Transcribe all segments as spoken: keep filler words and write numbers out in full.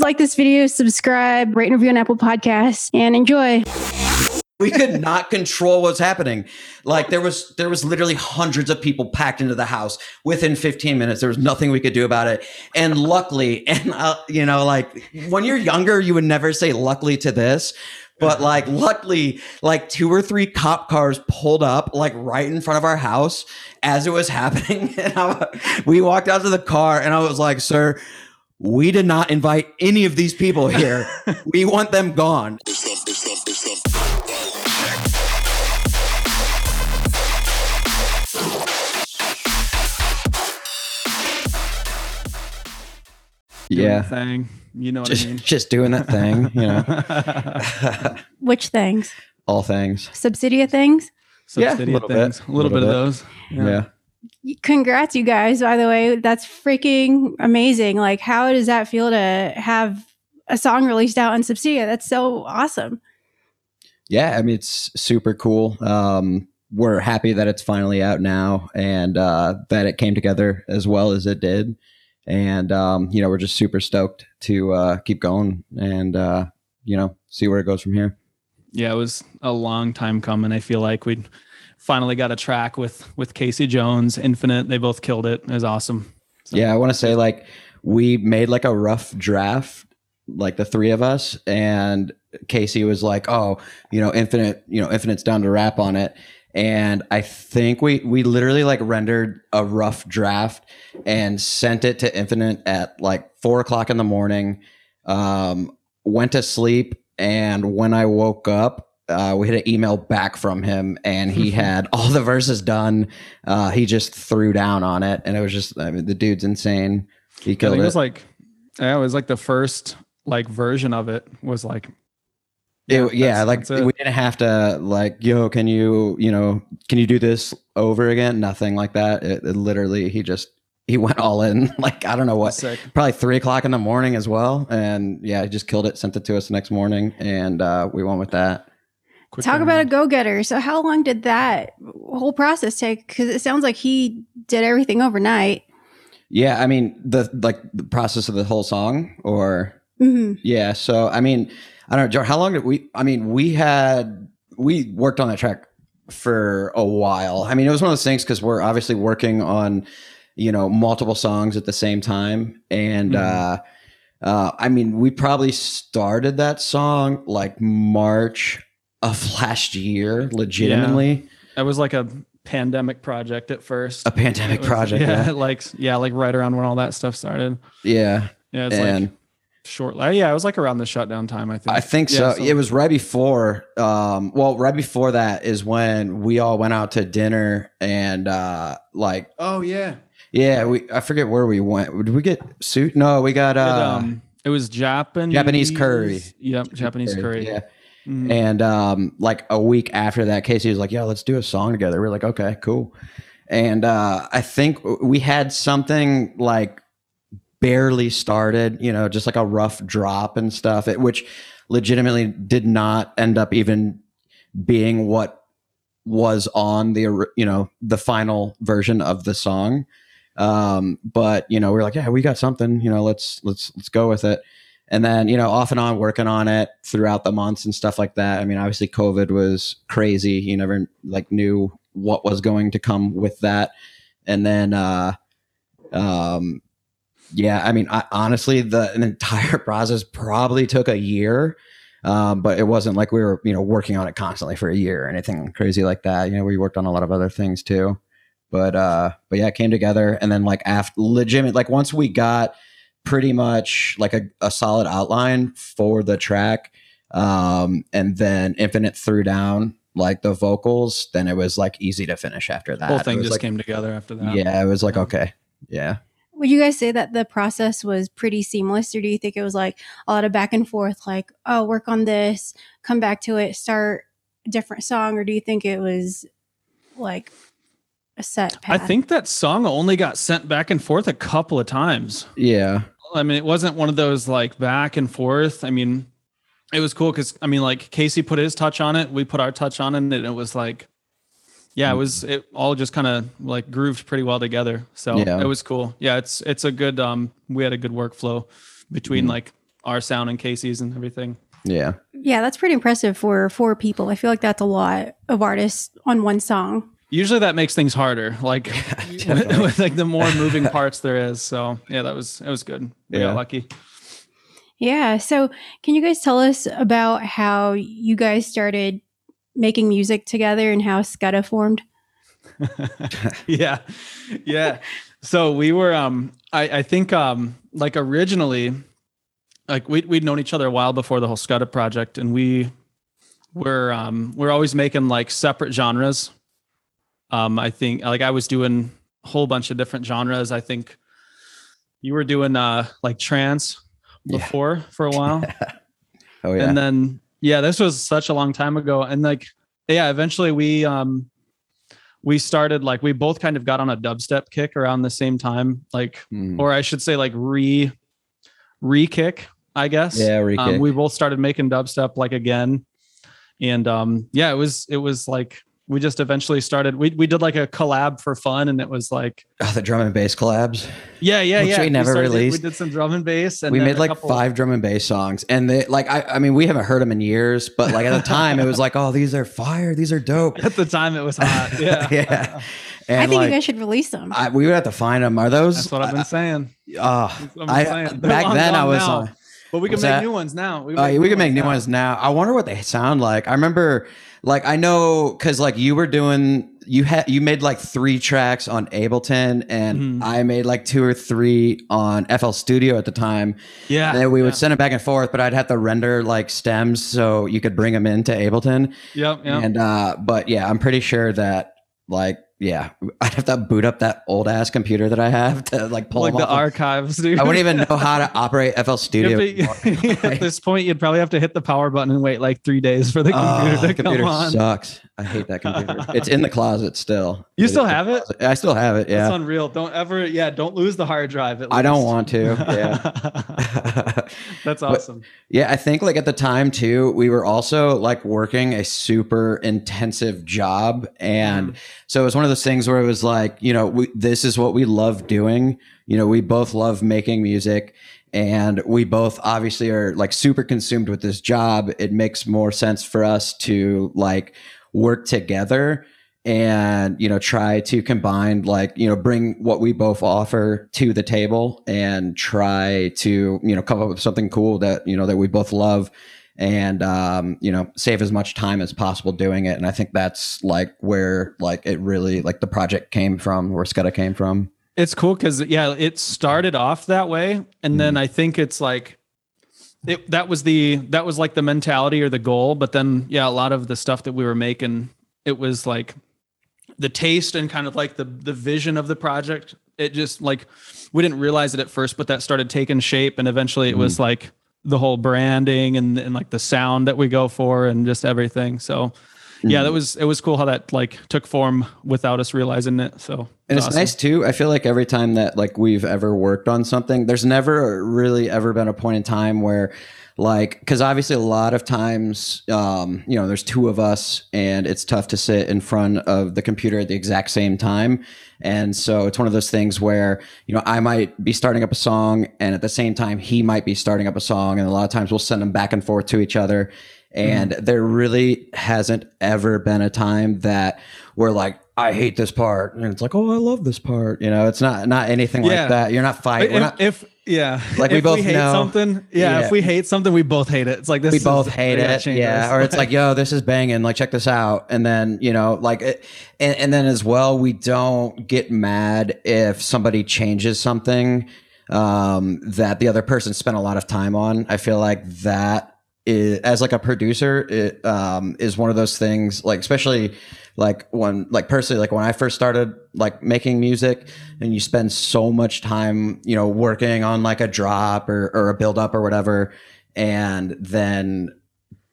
please like this video, subscribe, rate and review on Apple Podcasts, and enjoy. We could not control what's happening. Like there was, there was literally hundreds of people packed into the house within fifteen minutes. There was nothing we could do about it. And luckily, and uh, you know, like when you're younger, you would never say luckily to this, but like, luckily, like two or three cop cars pulled up like right in front of our house as it was happening. And I, we walked out to the car and I was like, sir, we did not invite any of these people here. We want them gone. Yeah, thing, you know what just, I mean? Just doing that thing, you know. Which things? All things. Subsidia things? Subsidia yeah, a things. Bit. A little, little bit, bit of those. Yeah. yeah. Congrats, you guys, by the way. That's freaking amazing. Like, how does that feel to have a song released out on Subsidia? That's so awesome. Yeah, I mean, it's super cool. Um, we're happy that it's finally out now and uh, that it came together as well as it did. And, um, you know, we're just super stoked to uh, keep going and, uh, you know, see where it goes from here. Yeah, it was a long time coming. I feel like we finally got a track with with Casey Jones, Infinite. They both killed it. It was awesome. So. Yeah, I want to say, like, we made like a rough draft, like the three of us. And Casey was like, oh, you know, Infinite, you know, Infinite's down to rap on it. And I think we we literally like rendered a rough draft and sent it to Infinite at like four o'clock in the morning, um, went to sleep. And when I woke up, uh, we had an email back from him and he had all the verses done. Uh, he just threw down on it. And it was just, I mean, the dude's insane. He killed it. It was like, yeah, it was like the first like version of it was like. It, yeah, that's, like that's we didn't have to like, yo, can you, you know, can you do this over again? Nothing like that. It, it literally, he just, he went all in. Like, I don't know what, probably three o'clock in the morning as well. And yeah, he just killed it, sent it to us the next morning. And uh, we went with that. Quick Talk about a go-getter. So how long did that whole process take? Because it sounds like he did everything overnight. Yeah, I mean, the like the process of the whole song or, mm-hmm. yeah. So, I mean, I don't know, Joe, how long did we, I mean, we had, we worked on that track for a while. I mean, it was one of those things because we're obviously working on, you know, multiple songs at the same time. And, mm-hmm. uh, uh, I mean, we probably started that song like March of last year, legitimately. Yeah. It was like a pandemic project at first. A pandemic was, project. Yeah, yeah. Like, yeah, like right around when all that stuff started. Yeah. Yeah. It's and, like. Shortly, yeah, it was like around the shutdown time. I think. I think yeah, so. so. It was right before. Um, well, right before that is when we all went out to dinner and uh, like. Oh yeah. Yeah, we. I forget where we went. Did we get suit? No, we got. Uh, it, um, it was Japanese. Japanese curry. Yep, Japanese curry. Yeah. Mm-hmm. And um, like a week after that, Casey was like, "Yeah, let's do a song together." We we're like, "Okay, cool." And uh, I think we had something like. Barely started, you know, just like a rough drop and stuff, which legitimately did not end up even being what was on the, you know, the final version of the song. Um, but, you know, we we're like, yeah, we got something, you know, let's, let's, let's go with it. And then, you know, off and on working on it throughout the months and stuff like that. I mean, obviously COVID was crazy. You never like knew what was going to come with that. And then, uh, um, yeah, I mean, I, honestly, the an entire process probably took a year, um, but it wasn't like we were, you know, working on it constantly for a year or anything crazy like that. You know, we worked on a lot of other things too, but uh, but yeah, it came together. And then like after legitimate, like once we got pretty much like a, a solid outline for the track, um, and then Infinite threw down like the vocals, then it was like easy to finish after that. The whole thing just like, came together after that. Yeah, it was like, okay, yeah. Would you guys say that the process was pretty seamless, or do you think it was like a lot of back and forth, like, oh, work on this, come back to it, start a different song? Or do you think it was like a set path? I think that song only got sent back and forth a couple of times. Yeah. I mean, it wasn't one of those like back and forth. I mean, it was cool because, I mean, like Casey put his touch on it. We put our touch on it, and it was like, yeah, it was, it all just kind of like grooved pretty well together. So yeah. It was cool. Yeah. It's, it's a good, um, we had a good workflow between mm-hmm. like our sound and Casey's and everything. Yeah. Yeah, that's pretty impressive for four people. I feel like that's a lot of artists on one song. Usually that makes things harder, like with, with like the more moving parts there is. So yeah, that was, it was good. We yeah. got lucky. Yeah. So can you guys tell us about how you guys started making music together and how Scudda formed? yeah. Yeah. So we were, um, I, I think, um, like originally, like we, we'd known each other a while before the whole Scudda project, and we were, um, we're always making like separate genres. Um, I think like I was doing a whole bunch of different genres. I think you were doing, uh, like trance before yeah. for a while. oh yeah. And then, yeah, this was such a long time ago. And like, yeah, eventually we, um, we started like, we both kind of got on a dubstep kick around the same time, like, mm. or I should say like re re kick, I guess. Yeah. Re-kick. Um, we both started making dubstep like again. And, um, yeah, it was, it was like, we just eventually started, we we did like a collab for fun, and it was like, oh, the drum and bass collabs. Yeah, yeah, which yeah. we never we started, released. We did some drum and bass, and we made like couple... five drum and bass songs. And they like, I, I mean, we haven't heard them in years, but like at the time it was like, oh, these are fire. These are dope. At the time it was hot. Yeah. yeah. And I think like, you guys should release them. I, we would have to find them. Are those? That's what I've been saying. Uh, been I, saying. Back long, then long I was on. Uh, but we can make that? new ones now. We can make, uh, new, we can ones make new ones now. I wonder what they sound like. I remember like, I know, cause like you were doing, you had, you made like three tracks on Ableton, and mm-hmm. I made like two or three on F L Studio at the time. Yeah. And we would yeah. send it back and forth, but I'd have to render like stems so you could bring them into Ableton. Yep. yep. And, uh, but yeah, I'm pretty sure that like, yeah, I'd have to boot up that old ass computer that I have to like pull like the off. archives, dude. I wouldn't even know how to operate F L Studio. It, at this point, you'd probably have to hit the power button and wait like three days for the computer oh, to the come computer on. Sucks. I hate that computer. It's in the closet still. You it still have it? Closet. I still have it. Yeah, it's unreal. Don't ever, yeah, don't lose the hard drive. At least. I don't want to. Yeah, that's awesome. But, yeah, I think like at the time too, we were also like working a super intensive job, and mm. so it was one of those things where it was like, you know, we, this is what we love doing. You know, we both love making music, and we both obviously are like super consumed with this job. It makes more sense for us to like work together and, you know, try to combine like, you know, bring what we both offer to the table and try to, you know, come up with something cool that, you know, that we both love. And, um, you know, save as much time as possible doing it. And I think that's like where like it really like the project came from, where Scudda came from. It's cool because, yeah, it started off that way. And mm-hmm. then I think it's like it, that was the that was like the mentality or the goal. But then, yeah, a lot of the stuff that we were making, it was like the taste and kind of like the the vision of the project. It just like we didn't realize it at first, but that started taking shape. And eventually it mm-hmm. was like the whole branding and, and like the sound that we go for and just everything. So yeah, that was, it was cool how that like took form without us realizing it. So, and it's awesome. Nice too. I feel like every time that like we've ever worked on something, there's never really ever been a point in time where like, cause obviously a lot of times, um, you know, there's two of us and it's tough to sit in front of the computer at the exact same time. And so it's one of those things where, you know, I might be starting up a song and at the same time, he might be starting up a song. And a lot of times we'll send them back and forth to each other. And mm-hmm. there really hasn't ever been a time that we're like, I hate this part. And it's like, oh, I love this part. You know, it's not, not anything yeah. like that. You're not fighting. If, we're not, if yeah, like if we both we hate know something. Yeah, yeah. If we hate something, we both hate it. It's like this. We is, both hate it. Yeah. Or it's like, yo, this is banging. Like, check this out. And then, you know, like, it, and, and then as well, we don't get mad if somebody changes something um, that the other person spent a lot of time on. I feel like that is, as like a producer, it um, is one of those things, like, especially like when, like personally, like when I first started like making music and you spend so much time, you know, working on like a drop or, or a build up or whatever. And then,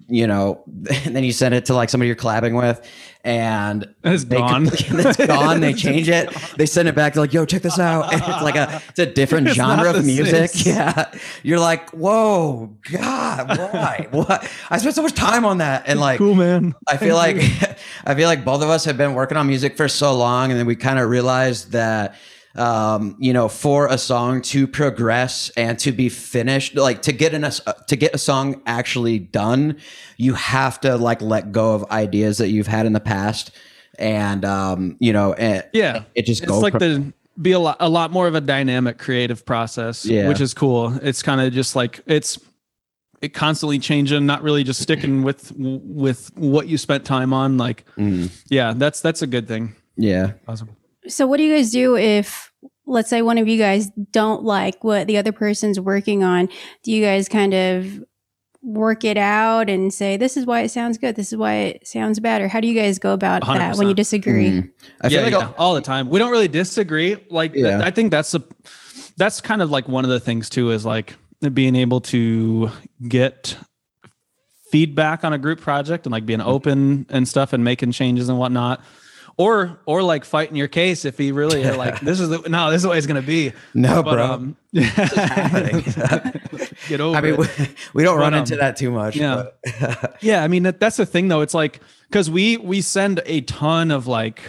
you know, and then you send it to like somebody you're collabing with and it's they, gone. It's gone. They change it. They send it back. They're like, yo, check this out. And it's like a, it's a different it's genre of music. Six. Yeah. You're like, whoa, God, why? What? I spent so much time on that. And like, cool, man. I feel like, I feel like both of us have been working on music for so long. And then we kind of realized that, um, you know, for a song to progress and to be finished, like to get in a, to get a song actually done, you have to like let go of ideas that you've had in the past. And, um, you know, and, yeah, it just it's goes like the be a lot, a lot more of a dynamic creative process, yeah. which is cool. It's kind of just like, it's, it constantly changing, not really just sticking with, with what you spent time on. Like, mm. yeah, that's, that's a good thing. Yeah. Awesome. So what do you guys do if, let's say one of you guys don't like what the other person's working on? Do you guys kind of work it out and say, this is why it sounds good, this is why it sounds bad? Or how do you guys go about one hundred percent that when you disagree? Mm. I feel yeah, like yeah. all the time. We don't really disagree. Like, yeah. th- I think that's a, that's kind of like one of the things too, is like, being able to get feedback on a group project and like being open and stuff and making changes and whatnot, or or like fighting your case if he really like this is the, no this is the way it's gonna be. No, but, bro. Um, get over. I mean, we, we don't but, run into um, that too much. Yeah, but. yeah. I mean, that, that's the thing though. It's like because we we send a ton of like,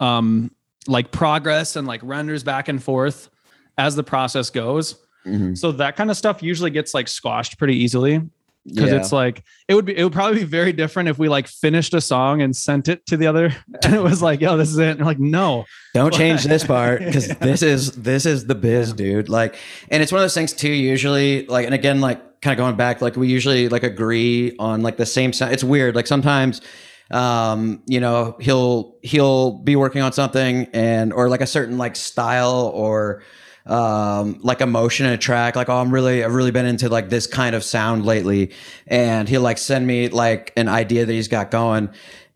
um, like progress and like renders back and forth as the process goes. Mm-hmm. So that kind of stuff usually gets like squashed pretty easily because yeah. it's like it would be it would probably be very different if we like finished a song and sent it to the other and it was like, yo, this is it, and we're like, no, don't change this part because yeah. this is this is the biz, dude. Like, and it's one of those things too, usually, like, and again, like kind of going back, like we usually like agree on like the same sound. It's weird, like sometimes um you know he'll he'll be working on something and or like a certain like style or um like emotion in a track, like, oh, I'm really I've really been into like this kind of sound lately, and he'll like send me like an idea that he's got going,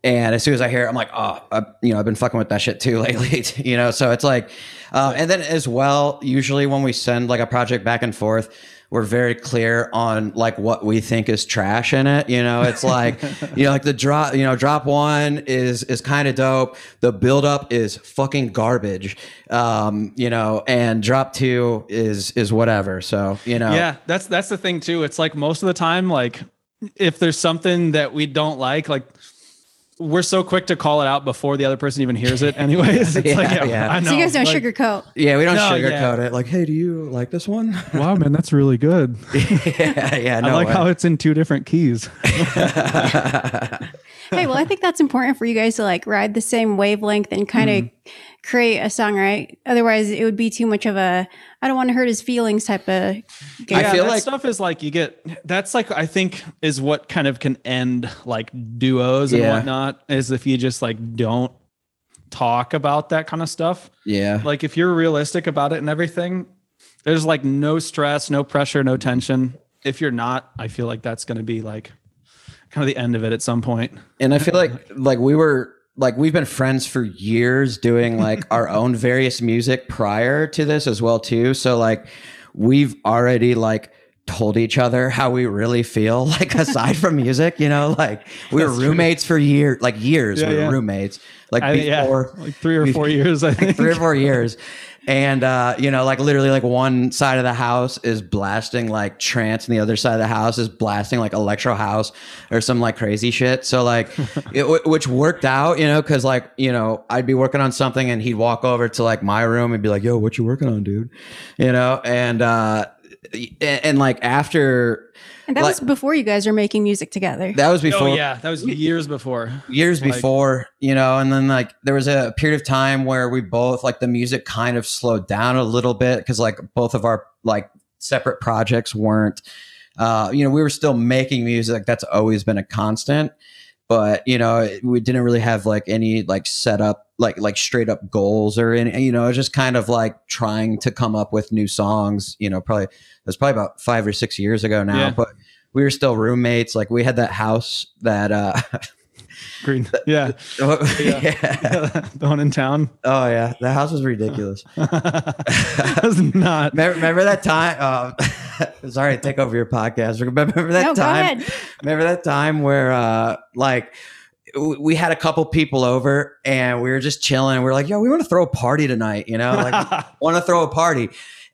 and as soon as I hear it, I'm like, oh, I, you know I've been fucking with that shit too lately. You know, so it's like uh, and then as well, usually when we send like a project back and forth, we're very clear on like what we think is trash in it. You know, it's like, you know, like the drop, you know, drop one is, is kind of dope. The buildup is fucking garbage. Um, you know, and drop two is, is whatever. So, you know, yeah, that's, that's the thing too. It's like most of the time, like if there's something that we don't like, like we're so quick to call it out before the other person even hears it anyways. It's yeah, like, yeah, yeah. I know. So you guys don't like, sugarcoat. Yeah, we don't no, sugarcoat yeah. it. Like, hey, do you like this one? Wow, man, that's really good. yeah, yeah. No I like way. How it's in two different keys. Hey, well, I think that's important for you guys to like ride the same wavelength and kind of mm. create a song, right? Otherwise it would be too much of a, I don't want to hurt his feelings type of game. Yeah, I feel that like stuff is like you get, that's like, I think is what kind of can end like duos yeah. and whatnot, is if you just like don't talk about that kind of stuff. Yeah. Like if you're realistic about it and everything, there's like no stress, no pressure, no tension. If you're not, I feel like that's going to be like kind of the end of it at some point. And I feel like like we were like we've been friends for years doing like our own various music prior to this as well too. So like we've already like told each other how we really feel, like aside from music, you know, like we were roommates true. for year, like years. Yeah, we were yeah. roommates like I, before yeah. like three or four years, I think. Like three or four years. And, uh, you know, like literally like one side of the house is blasting like trance and the other side of the house is blasting like electro house or some like crazy shit. So like, it w- which worked out, you know, cause like, you know, I'd be working on something and he'd walk over to like my room and be like, yo, what you working on, dude? You know? And, uh, and, and like after, and that like, was before you guys were making music together. That was before. Oh, yeah, that was years before. Years like, before, you know, and then like there was a period of time where we both like the music kind of slowed down a little bit because like both of our like separate projects weren't, uh, you know, we were still making music. That's always been a constant. But, you know, we didn't really have like any like set up, like like straight up goals or any, you know, it was just kind of like trying to come up with new songs, you know, probably that's probably about five or six years ago now, yeah. but we were still roommates. Like we had that house that, uh, green. Yeah. The, yeah. yeah. The one in town. Oh yeah. That house was ridiculous. That was not. Remember, remember that time? Uh, sorry to take over your podcast. Remember that no, time? Remember that time where uh, like we had a couple people over and we were just chilling and we we're like, yo, we want to throw a party tonight, you know, like want to throw a party.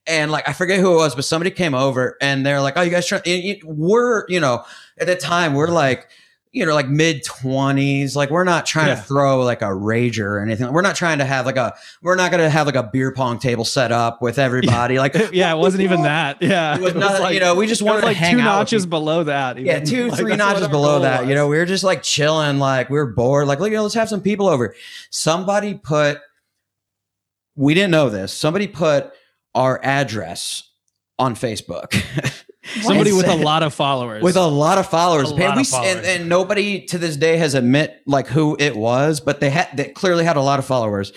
And like, I forget who it was, but somebody came over and they're like, oh, you guys trying? We're, you know, at the time we're like, you know, like mid twenties. Like we're not trying yeah. to throw like a rager or anything. We're not trying to have like a, we're not going to have like a beer pong table set up with everybody. Yeah. Like, yeah, it wasn't even that. Yeah. It was, it was not, like, you know, we just wanted like to hang two out notches below that. Even. Yeah. Two, like, three notches below that. Was. You know, we were just like chilling. Like we were bored. Like, look, you know, let's have some people over. Somebody put, we didn't know this. Somebody put our address on Facebook. Somebody with a lot of followers. With a lot of followers. A lot we, of followers. And, and nobody to this day has admit like who it was, but they had they clearly had a lot of followers.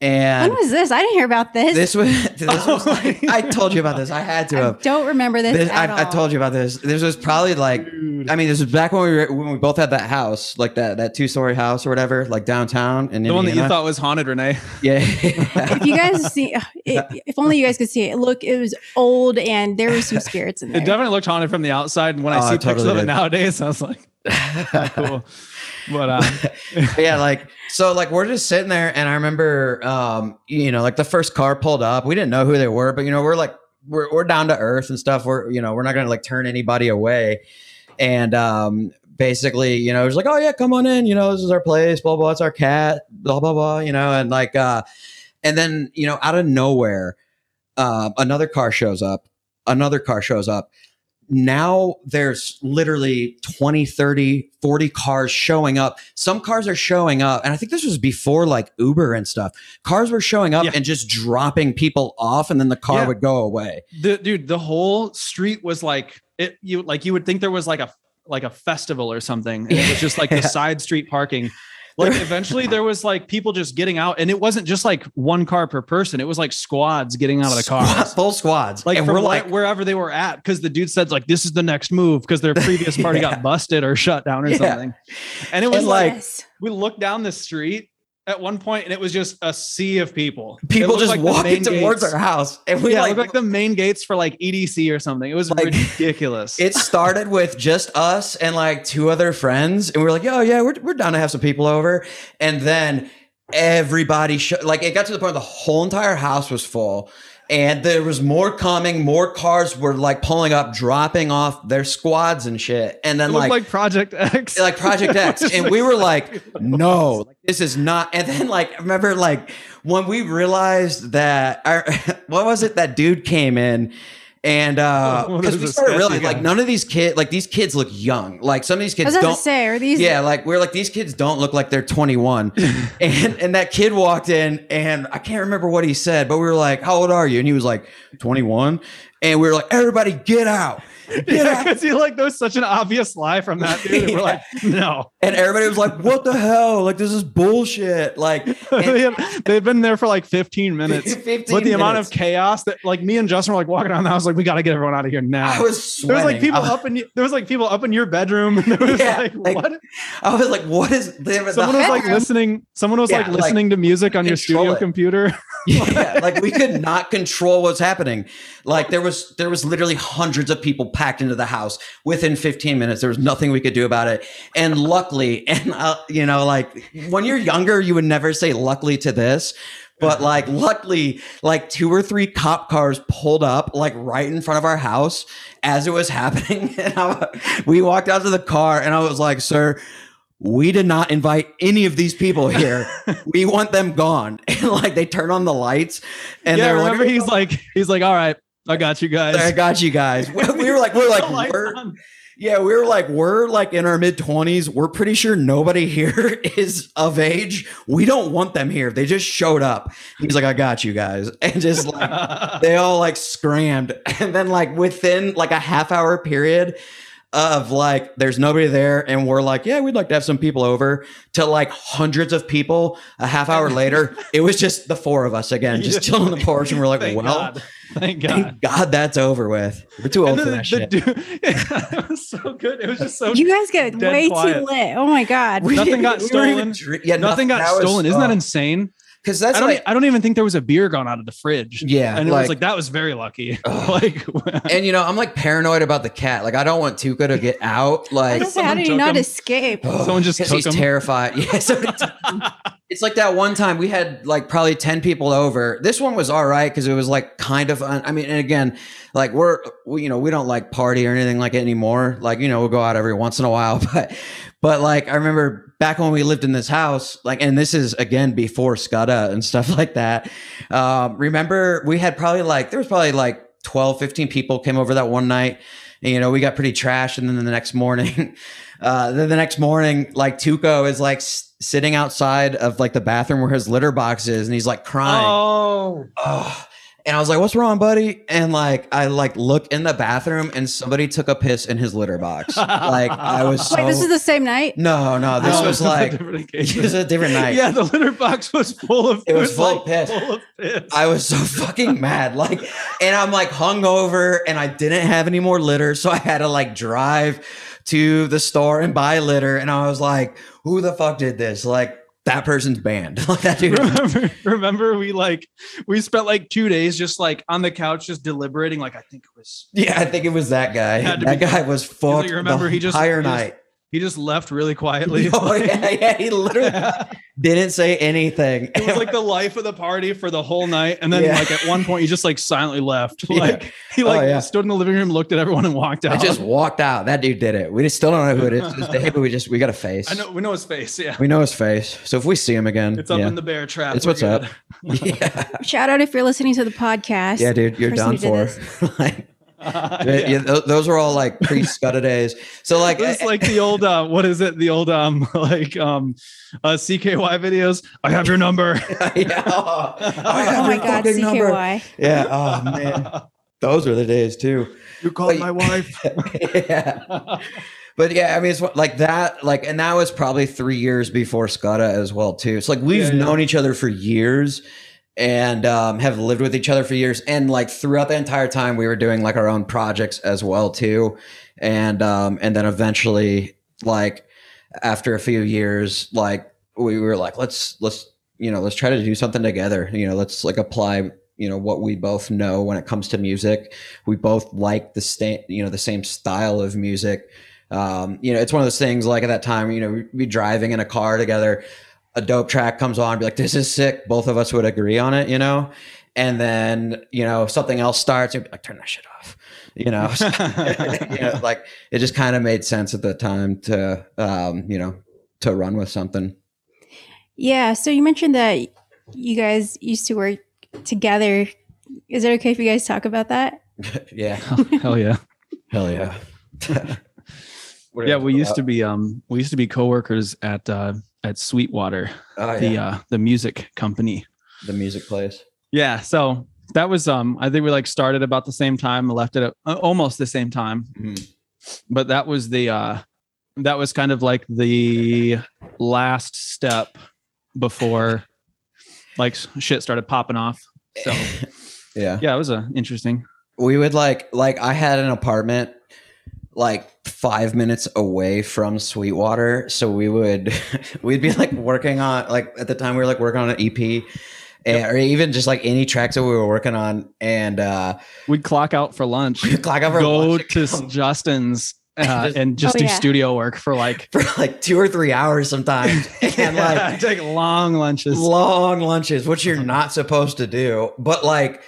And when was this? I didn't hear about this. This was, this oh. was like, I told you about this. I had to I have. Don't remember this. this at I, all. I told you about this. This was probably like, dude. I mean, this was back when we were, when we both had that house, like that that two story house or whatever, like downtown. And in the Indiana. One that you thought was haunted, Renee. Yeah. If you guys see, it, if only you guys could see it. Look, it was old, and there were some spirits in there. It definitely looked haunted from the outside. And when oh, I see totally pictures did. of it nowadays, I was like, cool. But um yeah, like so like we're just sitting there, and I remember um you know, like the first car pulled up, we didn't know who they were, but you know, we're like we're we're down to earth and stuff. We're, you know, we're not gonna like turn anybody away. And um basically, you know, it was like, oh yeah, come on in, you know, this is our place, blah blah, it's our cat, blah blah blah, you know. And like uh and then, you know, out of nowhere, uh another car shows up, another car shows up. Now there's literally twenty, thirty, forty cars showing up. Some cars are showing up. And I think this was before like Uber and stuff. Cars were showing up yeah. and just dropping people off. And then the car yeah. would go away. The, dude, the whole street was like, it, you, like you would think there was like a, like a festival or something. And it was just like yeah. the side street parking. Like eventually there was like people just getting out, and it wasn't just like one car per person. It was like squads getting out of the car, Squad, full squads, like and from we're like, like wherever they were at. Cause the dude said like, this is the next move. Cause their previous party yeah. got busted or shut down or yeah. something. And it was and like, yes. we looked down the street at one point, and it was just a sea of people. People just like walking towards gates. Our house. And we yeah, like, it looked like the main gates for like E D C or something. It was like, ridiculous. It started with just us and like two other friends. And we were like, oh yeah, we're, we're down to have some people over. And then everybody, sh- like it got to the point where the whole entire house was full. And there was more coming, more cars were like pulling up, dropping off their squads and shit. And then it like, like Project X, like Project X. And we were like, no, this is not. And then like, remember like when we realized that, our, what was it? That dude came in. And uh because we started really guy. like none of these kids, like these kids look young. Like some of these kids I was don't gonna say are these yeah, like we're like these kids don't look like they're twenty-one. and and that kid walked in, and I can't remember what he said, but we were like, how old are you? And he was like twenty-one. And we were like, everybody get out. Get yeah, because he like there was such an obvious lie from that dude. And yeah. we're like, no. And everybody was like, what the hell? Like this is bullshit. Like and- they've been there for like fifteen minutes. fifteen but the minutes. Amount of chaos that like me and Justin were like walking around the house, like, we gotta get everyone out of here now. I was sweating. There was like people was- up in there was like people up in your bedroom. And there was yeah, like, like what? I was like, what is there? Someone the was like listening, someone was yeah, like listening like, to music on your studio it. computer. yeah, like we could not control what's happening. Like there was there was literally hundreds of people packed into the house within fifteen minutes. There was nothing we could do about it. And luckily, and uh, you know, like when you're younger, you would never say luckily to this. But like, luckily, like two or three cop cars pulled up like right in front of our house as it was happening. And I, we walked out to the car, and I was like, sir, we did not invite any of these people here. We want them gone. And like they turn on the lights, and yeah, they're remember like, he's like, he's like, all right, I got you guys. I got you guys. We were like, we're like, we're, yeah, we were like, we're like in our mid twenties. We're pretty sure nobody here is of age. We don't want them here. They just showed up. He's like, I got you guys. And just like, they all like scrammed. And then like within like a half hour period, of like, there's nobody there, and we're like, yeah, we'd like to have some people over, to like hundreds of people. A half hour later, it was just the four of us again, just chilling on the porch, and we're like, thank well, God. Thank God, thank God, that's over with. We're too old the, for that shit. Dude, it was so good. It was just so. You guys get way quiet. Too lit. Oh my God, we, nothing got we stolen. Dr- yeah, nothing, nothing got stolen. Was, Isn't that insane? Because that's I don't, like, I don't even think there was a beer gone out of the fridge. Yeah. And it like, was like, that was very lucky. like, And, you know, I'm like paranoid about the cat. Like, I don't want Tuka to get out. Like, how did he not him. escape? Someone just took him. He's terrified. Yeah. So It's like that one time we had like probably ten people over. This one was all right because it was like kind of, un I mean, and again, like we're, we, you know, we don't like party or anything like it anymore. Like, you know, we'll go out every once in a while. But, but like, I remember back when we lived in this house, like, and this is again, before Scudda and stuff like that. Um, remember we had probably like, there was probably like twelve, fifteen people came over that one night. And, you know, we got pretty trashed. And then the next morning, uh, then the next morning, like Tuco is like, sitting outside of like the bathroom where his litter box is, and he's like crying. Oh. Oh. And I was like, what's wrong, buddy? And like, I like look in the bathroom and somebody took a piss in his litter box. Like I was so... Wait, this is the same night? No, no, this no, was like, it was a different night. Yeah, the litter box was full of, it was, was full, like, of piss. full of piss. I was so fucking mad. Like, and I'm like hungover and I didn't have any more litter. So I had to like drive to the store and buy litter. And I was like, who the fuck did this? Like, that person's banned. Like, that dude. Remember, remember we like, we spent like two days just like on the couch, just deliberating. Like, I think it was. Yeah, I think it was that guy. That guy was fucked the remember, he just, entire he just, night. He just left really quietly. Oh, yeah, yeah. He literally didn't say anything. It was like the life of the party for the whole night. And then yeah. like at one point, he just like silently left. Like yeah. he like oh, yeah. stood in the living room, looked at everyone and walked out. I just walked out. That dude did it. We just still don't know who it is to this day, but we just, we got a face. I know, we know his face. Yeah. We know his face. So if we see him again, it's up yeah. in the bear trap. It's what's good. up. Yeah. Shout out if you're listening to the podcast. Yeah, dude, you're done for. Like, Uh, yeah. Yeah, th those were all like pre-Scudda days. So like it's like the old uh, what is it? The old um like um uh, C K Y videos. I have your number. yeah. Oh, I have oh your my god, C K Y. Number. Yeah. Oh man, those were the days too. You called but, my wife. yeah. But yeah, I mean, it's like that. Like, and that was probably three years before Scudda as well too. It's like we've yeah, yeah. known each other for years. And um have lived with each other for years, and like throughout the entire time we were doing like our own projects as well too, and um and then eventually like after a few years like we were like let's let's you know let's try to do something together, you know let's like apply you know what we both know when it comes to music. We both like the same you know the same style of music. Um you know it's one of those things like at that time you know we'd be driving in a car together, a dope track comes on, be like, this is sick. Both of us would agree on it, you know? And then, you know, something else starts, you'd be like, turn that shit off, you know? So, you know like, it just kind of made sense at the time to, um, you know, to run with something. Yeah. So you mentioned that you guys used to work together. Is it okay if you guys talk about that? yeah. Hell yeah. Hell yeah. yeah. We used about? to be, um, we used to be coworkers at, uh, at Sweetwater, oh, yeah. the uh, the music company, the music place. Yeah, so that was um. I think we like started about the same time, left it at uh, almost the same time. Mm. But that was the uh, that was kind of like the last step before like shit started popping off. So yeah, yeah, it was a uh, interesting. We would like like I had an apartment like five minutes away from Sweetwater. So we would, we'd be like working on, like at the time we were like working on an E P yep. and, or even just like any tracks that we were working on. And uh, we'd clock out for lunch, we'd clock out for go lunch to come. Justin's uh, just, and just oh, do yeah. studio work for like, for like two or three hours sometimes. And yeah, like take long lunches, long lunches, which you're not supposed to do. But like,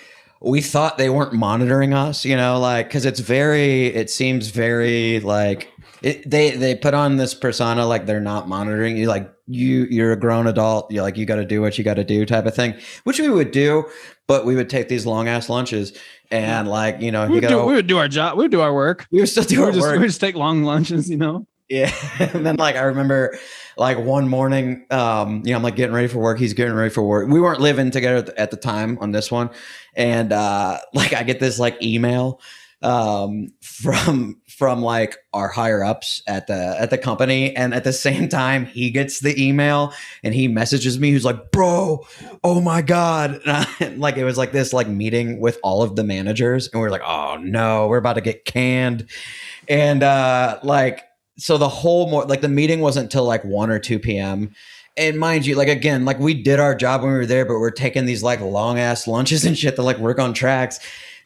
we thought they weren't monitoring us, you know, like, cause it's very, it seems very like it, they, they put on this persona, like they're not monitoring you, like you, you're a grown adult. You're like, you got to do what you got to do type of thing, which we would do, but we would take these long ass lunches and like, you know, we, you would, gotta, do, we would do our job. We would do our work. We would still do we our just, work. We would just take long lunches, you know? Yeah. And then like, I remember like one morning, um, you know, I'm like getting ready for work. He's getting ready for work. We weren't living together at the time on this one. And, uh, like I get this like email, um, from, from like our higher ups at the, at the company. And at the same time, he gets the email and he messages me. Who's like, bro, oh my God. And I, and like, it was like this, like meeting with all of the managers and we we're like, oh no, we're about to get canned. And, uh, like, so the whole more like the meeting wasn't till like one or two P M And mind you, like, again, like we did our job when we were there, but we're taking these like long ass lunches and shit to like work on tracks.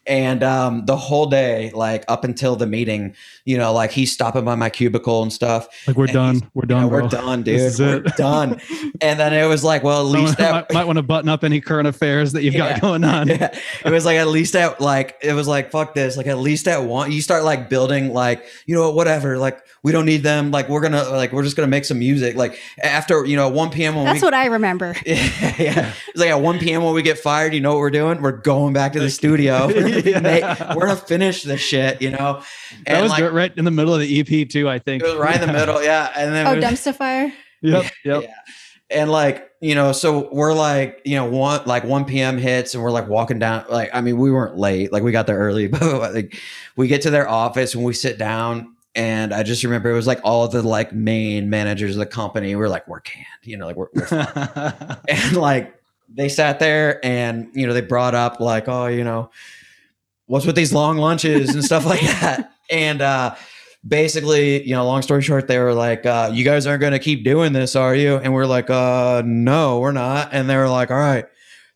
And um, the whole day, like up until the meeting, you know, like he's stopping by my cubicle and stuff. Like we're done. We're done. You know, we're done, dude. We're done. And then it was like, well, at least that might, might want to button up any current affairs that you've yeah, got going on. Yeah. It was like, at least at like, it was like, fuck this. Like, at least at one, you start like building, like, you know, whatever, like we don't need them. Like, we're going to like, we're just going to make some music. Like after, you know, one P M when that's we, what I remember. Yeah, yeah. It's like at one P M when we get fired, you know what we're doing? We're going back to the studio. Yeah. We're gonna finish this shit, you know. And that was like, right in the middle of the E P too, I think. It was right yeah. in the middle, yeah. And then oh, we, dumpster fire. Yep, yep. Yeah. And like, you know, so we're like, you know, one like one P M hits, and we're like walking down. Like, I mean, we weren't late. Like, we got there early, but like, we get to their office and we sit down. And I just remember it was like all of the like main managers of the company. We were like, we're canned, you know, like we're, we're fine. And like they sat there, and you know, they brought up like, oh, you know, what's with these long lunches and stuff like that. And uh, basically, you know, long story short, they were like, uh, you guys aren't going to keep doing this, are you? And we're like, uh, no, we're not. And they were like, all right,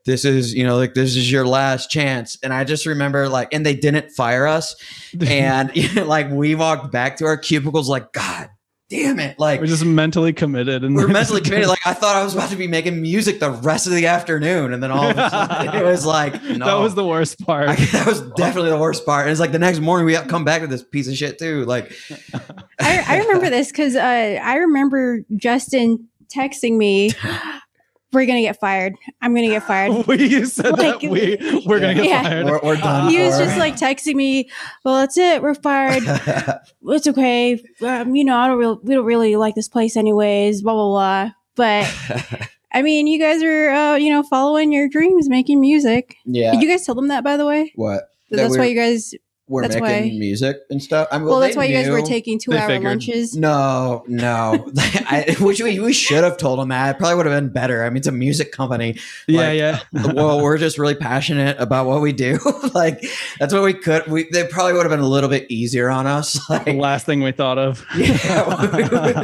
this is, you know, like, this is your last chance. And I just remember like, and they didn't fire us. And you know, like, we walked back to our cubicles like, God damn it. Like, we're just mentally committed. And we're mentally committed. Like, I thought I was about to be making music the rest of the afternoon. And then all of a sudden it was like, no. That was the worst part. I, that was definitely the worst part. And it's like the next morning we come back to this piece of shit too. Like, I, I remember this because uh, I remember Justin texting me, we're going to get fired. I'm going to get fired. You said like, that we, we're going to get yeah. fired. We're, we're done. He was just like texting me, well, that's it. We're fired. It's okay. Um, you know, I don't really, we don't really like this place anyways, blah, blah, blah. But I mean, you guys are, uh, you know, following your dreams, making music. Yeah. Did you guys tell them that, by the way? What? That that's why you guys... We're that's making why. music and stuff. I mean, well, well, that's why knew. you guys were taking two-hour lunches. No, no. I, which we, we should have told them that. It probably would have been better. I mean, it's a music company. Yeah, like, yeah. Well, we're just really passionate about what we do. Like, that's what we could. We They probably would have been a little bit easier on us. Like, the last thing we thought of. Yeah.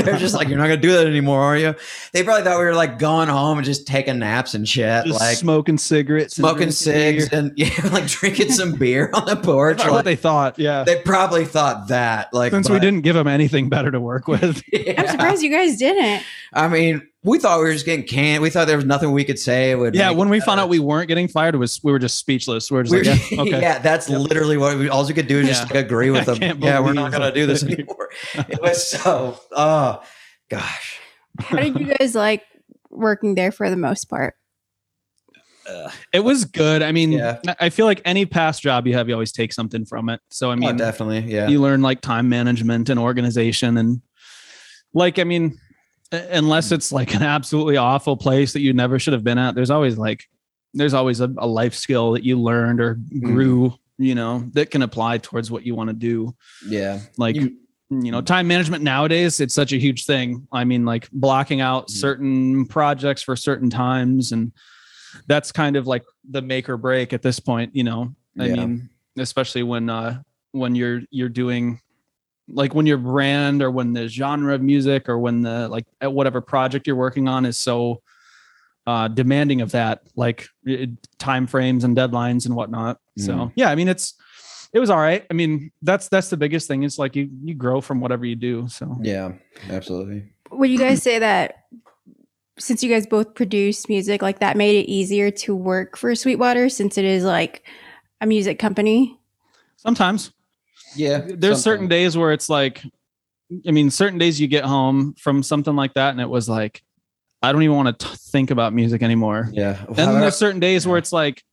They're just like, you're not going to do that anymore, are you? They probably thought we were, like, going home and just taking naps and shit. Just like smoking cigarettes. Smoking cigs and, yeah, like, drinking some beer on the porch. Like, they thought yeah they probably thought that like since but, we didn't give them anything better to work with. Yeah. I'm surprised you guys didn't. I mean, we thought we were just getting canned. We thought there was nothing we could say. It would yeah when we better. found out we weren't getting fired, it was we were just speechless. We were just we're, like, yeah, okay. yeah that's yep. literally what we all we could do is yeah. just like, agree with them. Yeah we're not gonna do this anymore. It was so oh gosh how did you guys like working there for the most part? It was good. I mean, yeah. I feel like any past job you have, you always take something from it. So I mean, oh, definitely, yeah. You learn like time management and organization, and like, I mean, unless it's like an absolutely awful place that you never should have been at, there's always like, there's always a, a life skill that you learned or grew, mm-hmm. you know, that can apply towards what you want to do. Yeah, like. You- You know, time management nowadays, it's such a huge thing. I mean, like blocking out mm-hmm. certain projects for certain times. And that's kind of like the make or break at this point, you know, I yeah. mean, especially when, uh, when you're, you're doing like when your brand or when the genre of music or when the, like at whatever project you're working on is so uh, demanding of that, like it, time frames and deadlines and whatnot. Mm-hmm. So, yeah, I mean, it's, It was all right. I mean, that's that's the biggest thing. It's like you you grow from whatever you do. So yeah, absolutely. Would you guys say that since you guys both produce music, like that made it easier to work for Sweetwater since it is like a music company? Sometimes. Yeah. There's sometimes. certain days where it's like, I mean, certain days you get home from something like that and it was like, I don't even want to t- think about music anymore. Yeah. Well, and there's certain days where it's like,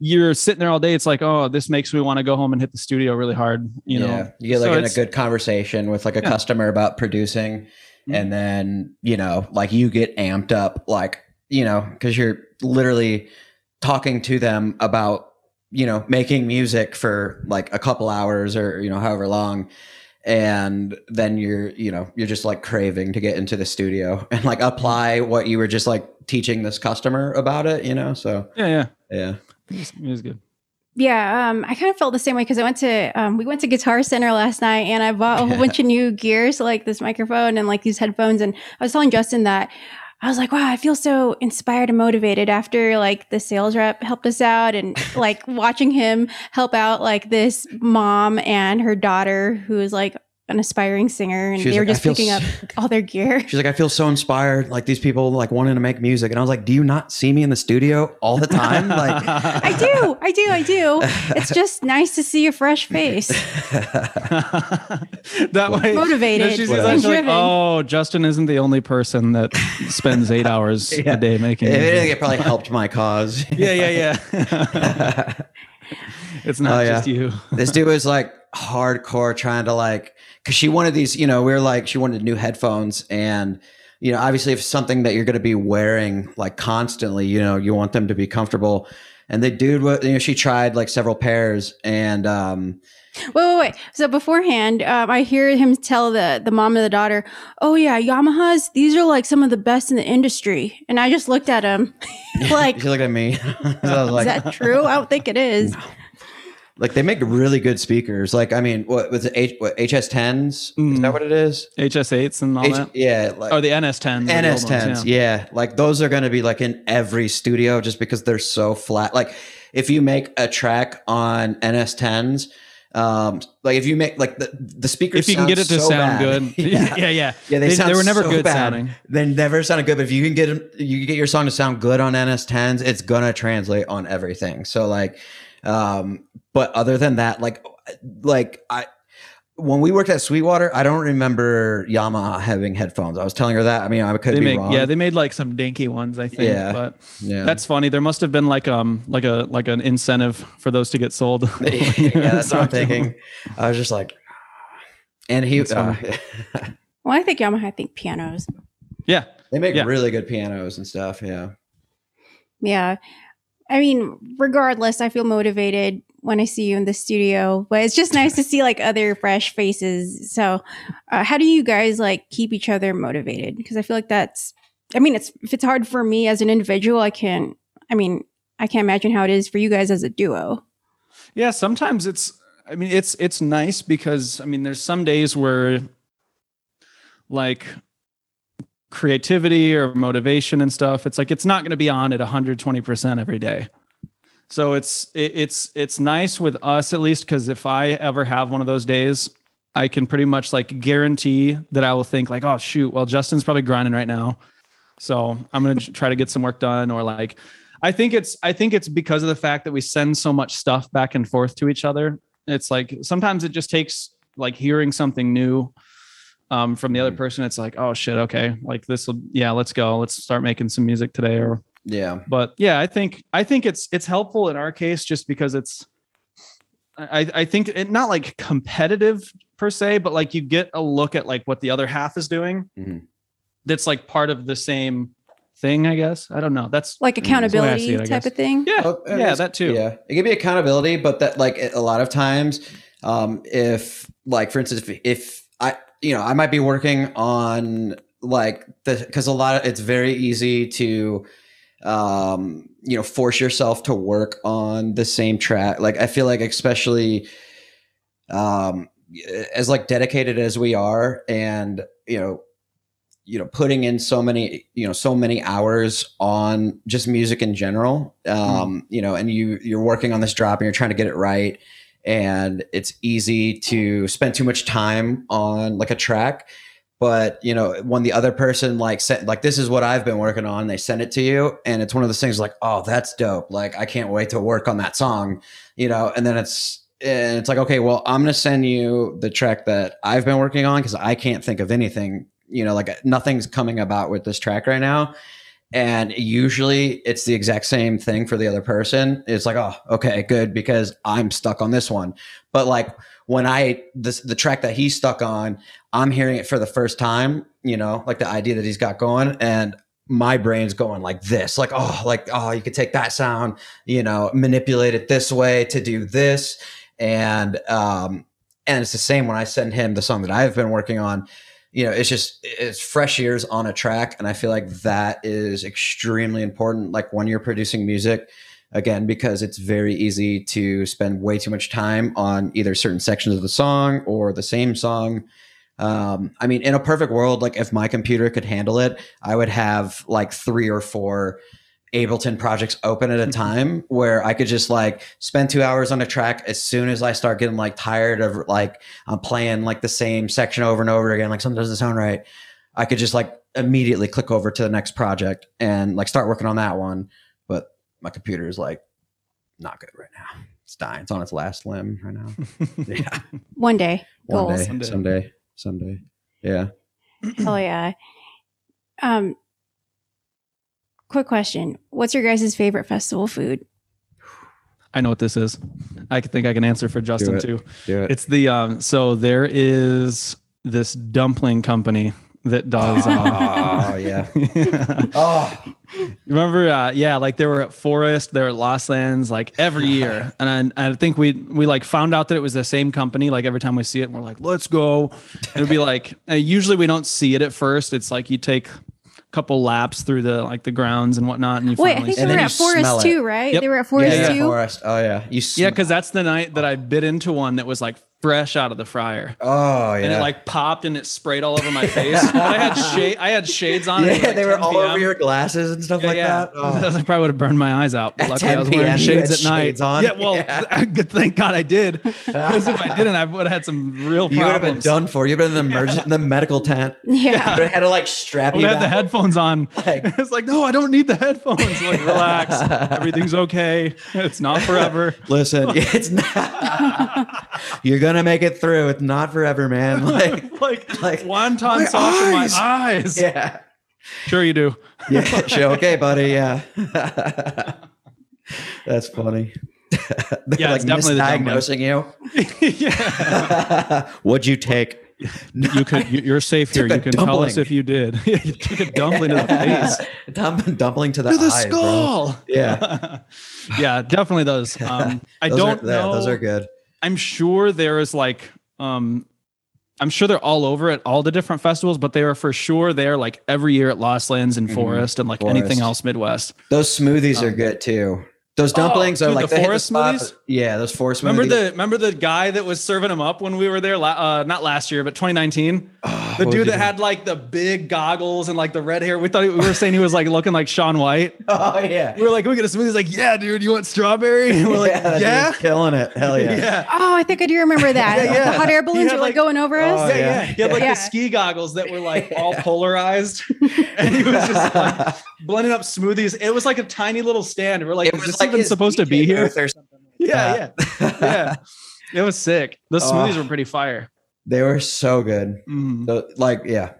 you're sitting there all day. It's like, oh, this makes me want to go home and hit the studio really hard. You know, yeah. you get like so in a good conversation with like a yeah. customer about producing. Mm-hmm. And then, you know, like you get amped up, like, you know, because you're literally talking to them about, you know, making music for like a couple hours or, you know, however long. And then you're, you know, you're just like craving to get into the studio and like apply what you were just like teaching this customer about it, you know? So yeah, yeah, yeah. It was good. Yeah, um, I kind of felt the same way because I went to um, we went to Guitar Center last night and I bought a whole bunch of new gear, so like this microphone and like these headphones. And I was telling Justin that I was like, wow, I feel so inspired and motivated after like the sales rep helped us out and like watching him help out like this mom and her daughter who is like an aspiring singer, and they like, were just picking so, up all their gear. She's like, I feel so inspired. Like these people like wanting to make music. And I was like, do you not see me in the studio all the time? Like I do, I do, I do. It's just nice to see a fresh face. that way. Motivated. No, she's actually like, oh, Justin isn't the only person that spends eight hours yeah. a day making music. It, it probably helped my cause. yeah, yeah, yeah. It's not oh, yeah. just you. This dude was like hardcore trying to like, cause she wanted these, you know, we were like, she wanted new headphones and, you know, obviously if something that you're going to be wearing like constantly, you know, you want them to be comfortable. And the dude, you know, she tried like several pairs and, um, wait, wait, wait. So beforehand, um, I hear him tell the, the mom and the daughter, oh yeah, Yamahas, these are like some of the best in the industry. And I just looked at him like, she looked at me. So I was like, is that true? I don't think it is. No. Like they make really good speakers. Like, I mean, what was it? H, what, H S tens? Mm. Is that what it is? H S eights and all H, that? Yeah. Like, oh, the N S tens. N S tens, yeah. yeah. Like those are going to be like in every studio just because they're so flat. Like if you make a track on N S tens, um, like if you make like the, the speakers, if you can get it to so sound bad. good. yeah. yeah, yeah. Yeah, they, they, sound they were never so good bad. sounding. They never sounded good. But if you can get them, you get your song to sound good on N S tens, it's going to translate on everything. So like, um, but other than that, like, like I, when we worked at Sweetwater, I don't remember Yamaha having headphones. I was telling her that. I mean, I could they be make, wrong. Yeah, they made like some dinky ones, I think. Yeah, but yeah. That's funny. There must have been like um like a like an incentive for those to get sold. yeah, that's what I'm thinking. I was just like, and he. Uh, well, I think Yamaha. I think pianos. Yeah, they make yeah. really good pianos and stuff. Yeah. Yeah. I mean, regardless, I feel motivated when I see you in the studio, but it's just nice to see like other fresh faces. So uh, how do you guys like keep each other motivated? Because I feel like that's, I mean, it's if it's hard for me as an individual, I can't, I mean, I can't imagine how it is for you guys as a duo. Yeah, sometimes it's, I mean, it's, it's nice because, I mean, there's some days where like, creativity or motivation and stuff, it's like it's not going to be on at one hundred twenty percent every day. So it's it, it's it's nice with us at least, because if I ever have one of those days, I can pretty much like guarantee that I will think like, oh shoot, well Justin's probably grinding right now, so I'm going to try to get some work done. Or like I think it's I think it's because of the fact that we send so much stuff back and forth to each other. It's like sometimes it just takes like hearing something new Um, from the other person. It's like, oh shit, okay, like this will, yeah, let's go, let's start making some music today. Or yeah, but yeah, I think I think it's it's helpful in our case just because it's, I I think it not like competitive per se, but like you get a look at like what the other half is doing. Mm-hmm. That's like part of the same thing, I guess. I don't know. That's like accountability it, type of thing. Yeah, oh, yeah, that too. Yeah, it can be accountability, but that like a lot of times, um, if like for instance, if, if I. you know, I might be working on like the, cause a lot of it's very easy to, um, you know, force yourself to work on the same track. Like, I feel like, especially, um, as like dedicated as we are and, you know, you know, putting in so many, you know, so many hours on just music in general, um, mm. you know, and you, you're working on this drop and you're trying to get it right. And it's easy to spend too much time on like a track, but you know, when the other person like said, like, this is what I've been working on, they send it to you. And it's one of those things like, oh, that's dope. Like, I can't wait to work on that song, you know? And then it's, and it's like, okay, well, I'm going to send you the track that I've been working on, cause I can't think of anything, you know, like nothing's coming about with this track right now. And usually it's the exact same thing for the other person. It's like, oh, okay, good, because I'm stuck on this one. But like when I, this, the track that he's stuck on, I'm hearing it for the first time, you know, like the idea that he's got going, and my brain's going like this, like, oh, like, oh, you could take that sound, you know, manipulate it this way to do this. And, um, and it's the same when I send him the song that I've been working on. You know, it's just, it's fresh ears on a track. And I feel like that is extremely important, like when you're producing music, again, because it's very easy to spend way too much time on either certain sections of the song or the same song. Um, I mean, in a perfect world, like if my computer could handle it, I would have like three or four Ableton projects open at a time where I could just like spend two hours on a track. As soon as I start getting like tired of like I'm playing like the same section over and over again, like something doesn't sound right, I could just like immediately click over to the next project and like start working on that one. But my computer is like not good right now. It's dying. It's on its last limb right now. Yeah. One day. One goals. Day. Someday. Someday. Someday. Yeah. Hell yeah. Um, quick question. What's your guys' favorite festival food? I know what this is. I think I can answer for Justin Do too. Do it. It's the, um, so there is this dumpling company that does. Oh, uh, yeah. yeah. Oh, remember? Uh, yeah. Like they were at Forest, they were at Lost Lands, like every year. And I, I think we, we like found out that it was the same company. Like every time we see it, we're like, let's go. It'd be like, uh, usually we don't see it at first. It's like, you take couple laps through the like the grounds and whatnot, and you wait. I think they were at Forest too, right? Yep. They were at Forest yeah, yeah. too. Forest. Oh yeah, you sm- yeah, because that's the night that I've bit into one that was like fresh out of the fryer. Oh yeah, and it like popped and it sprayed all over my face. I had shade. I had shades on. Yeah, it like they were all p m over your glasses and stuff yeah, like yeah. that. Oh. I probably would have burned my eyes out. But at luckily, I was wearing shades at night. Shades on? Yeah, well, yeah. thank God I did. Because if I didn't, I would have had some real problems. You would have been done for. You'd been in the emergency, yeah. in the medical tent. Yeah, yeah. Would have had to like strap you. Had the headphones on. Like, it's like, no, I don't need the headphones. Like, relax. Everything's okay. It's not forever. Listen, it's not. You're going to make it through. It's not forever, man. Like, like, like wonton sauce in my eyes. Yeah. Sure you do. Yeah. Sure. Okay, buddy. Yeah. That's funny. They're yeah, like misdiagnosing you. Yeah. What'd you take? You could. You're safe here. You can dumpling. Tell us if you did. You took a dumpling to the face. Dump, dumpling to the, to the eye, skull. Bro. Yeah, yeah, definitely those. Um, I those don't are, know. Yeah, those are good. I'm sure there is like. Um, I'm sure they're all over at all the different festivals, but they are for sure there like every year at Lost Lands and Forest mm-hmm. and like Forest. Anything else Midwest. Those smoothies um, are good too. Those dumplings oh, dude, are like the Forest smoothies. Yeah, those Forest smoothies. Remember the remember the guy that was serving them up when we were there, uh, not last year, but twenty nineteen. Oh, the dude that doing? Had like the big goggles and like the red hair. We thought we were saying he was like looking like Sean White. Oh yeah. We were like, we get a smoothie. He's like, yeah, dude, you want strawberry? And we're like, yeah, yeah? Killing it. Hell yeah. yeah. Oh, I think I do remember that. yeah, yeah. The hot air balloons were like going over us. Oh, yeah, yeah. He had like yeah. the ski goggles that were like all polarized, and he was just like blending up smoothies. It was like a tiny little stand. We're like, it was like. Even supposed D J to be here or something like yeah that. yeah yeah it was sick. The smoothies oh, were pretty fire. They were so good. Mm. So, like yeah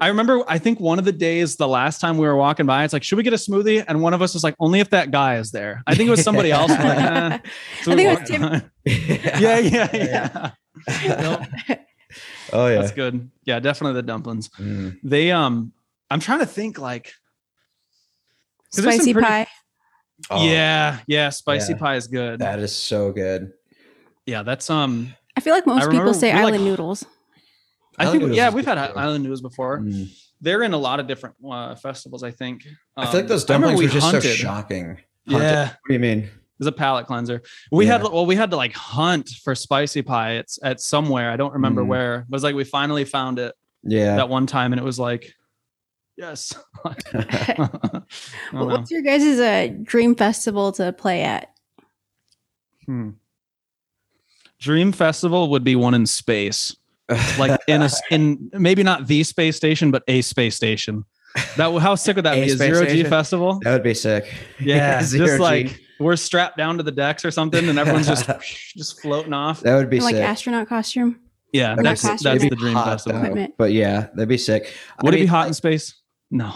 I remember I think one of the days the last time we were walking by, it's like, should we get a smoothie? And one of us was like, only if that guy is there. I think it was somebody else. Like, eh. So I think it was Tim. yeah yeah yeah, yeah. yeah. Nope. Oh yeah, that's good. Yeah, definitely the dumplings. Mm. They um I'm trying to think like spicy pretty- pie. Oh. Yeah, yeah, spicy yeah. pie is good. That is so good. Yeah, that's um. I feel like most people say island like, noodles. I think island yeah, we've had though. Island noodles before. Mm. They're in a lot of different uh, festivals. I think. Um, I feel like those dumplings were we just hunted. So shocking. Hunted. Yeah, what do you mean? It was a palate cleanser. We yeah. had well, we had to like hunt for spicy pie. It's at somewhere I don't remember mm. where. It was like we finally found it. Yeah, that one time, and it was like. Yes. Well, what's your guys' uh, dream festival to play at? Hmm. Dream festival would be one in space, like in a in maybe not the space station, but a space station. That how sick would that a be? A zero G festival? That would be sick. Yeah, just like we're strapped down to the decks or something, and everyone's just just floating off. That would be and, like sick. Astronaut costume. Yeah, or that's that's the dream festival. Though, but yeah, that'd be sick. Would I it mean, be hot like, in space? No.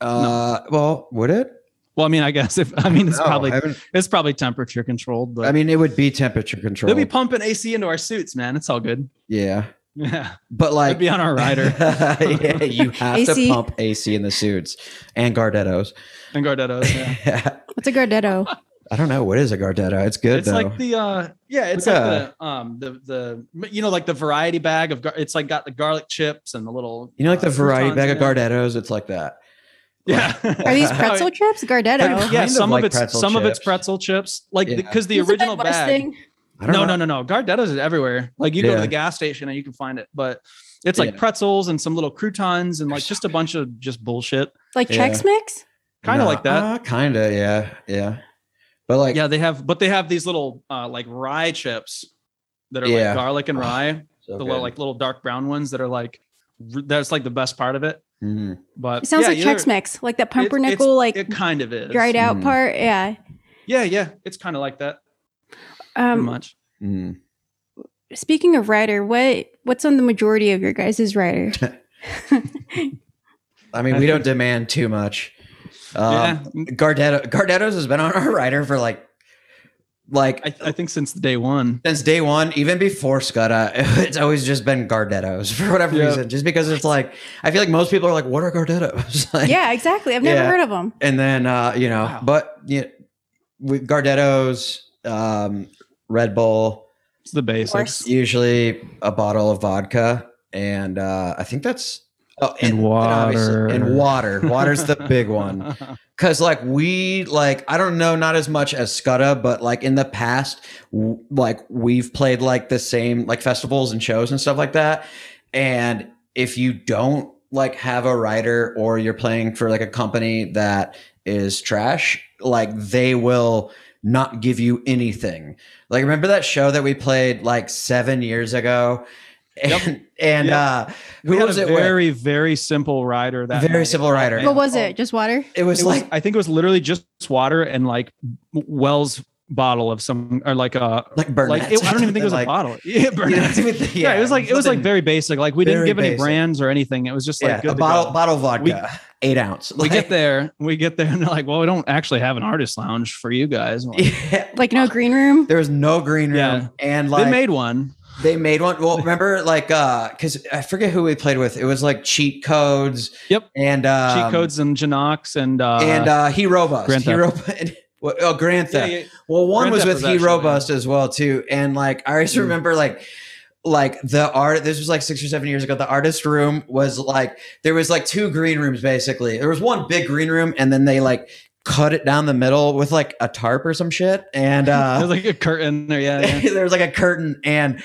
Uh, no. Well, would it? Well, I mean, I guess if I mean, it's no, probably it's probably temperature controlled. But I mean, it would be temperature controlled. They'll be pumping A C into our suits, man. It's all good. Yeah. Yeah. But like, it'd be on our rider. yeah, you have A C. To pump A C in the suits and Gardettos. And Gardettos. Yeah. yeah. What's a Gardetto? I don't know. What is a Gardetta? It's good. It's though. Like the, uh, yeah, it's yeah. like the, um, the, the, you know, like the variety bag of, gar- it's like got the garlic chips and the little, you know, like uh, the variety bag of Gardettos. It's like that. Yeah. Are these pretzel chips? Gardetto. Yeah. Some of, of like it's, some chips. Of it's pretzel chips. Like, yeah. the, cause the it's original bag, thing. I don't no, know. no, no, no. Gardetto's is everywhere. Like you yeah. go to the gas station and you can find it, but it's like yeah. pretzels and some little croutons and like just a bunch of just bullshit. Like yeah. Chex Mix? Kind of no, like that. Uh, kind of, yeah, yeah. But like, yeah, they have, but they have these little uh, like rye chips that are yeah. like garlic and rye. So the little, like little dark brown ones that are like, that's like the best part of it. Mm-hmm. But it sounds yeah, like Chex Mix, like that pumpernickel, it, like it kind of is dried out mm-hmm. part. Yeah. Yeah, yeah, it's kind of like that. Um, much. Mm. Speaking of rider, what what's on the majority of your guys' rider? I mean, I we don't demand too much. Um, yeah. Gardetto, Gardetto's has been on our rider for like, like I, th- I think since day one. Since day one, even before Scudda, it's always just been Gardetto's for whatever yep. reason. Just because it's like, I feel like most people are like, "What are Gardetto's?" Like, yeah, exactly. I've never yeah. heard of them. And then uh, you know, wow. but you know, with Gardetto's, um, Red Bull, it's the basics. Usually a bottle of vodka, and uh, I think that's oh, and, and water. And, and water, water's the big one, because like we like I don't know, not as much as Scudda, but like in the past, w- like we've played like the same like festivals and shows and stuff like that, and if you don't like have a rider or you're playing for like a company that is trash, like they will not give you anything. Like, remember that show that we played like seven years ago? And, yep. and yep. uh, who we had was a it? Very, with? very simple rider. That very night. simple rider. What was it? Just water? It was it like, was, I think it was literally just water and like Wells bottle of some, or like a, like Burnett's. Like, it, I don't even think it was like, a bottle. Yeah, Burnett's. Yeah, yeah, it was like, it was like very basic. Like we didn't give basic. any brands or anything. It was just like yeah, good a bottle, go. bottle of vodka. We, Eight ounce. Like, we get there, we get there, and they're like, "Well, we don't actually have an artist lounge for you guys." Like, yeah. like no green room. There was no green room, yeah. and like they made one. They made one. Well, remember, like, uh, because I forget who we played with. It was like Cheat Codes. Yep. And um, Cheat Codes and Janox and uh, and uh, He Robust. He Robust. Oh, Grand Theft. Yeah, yeah. Well, one Grand was Theft with was He Robust yeah. as well too, and like I always mm. remember like. Like the art, this was like six or seven years ago. The artist room was like, there was like two green rooms, basically. There was one big green room and then they like cut it down the middle with like a tarp or some shit. And uh, there's like a curtain there. Yeah. yeah. There was like a curtain and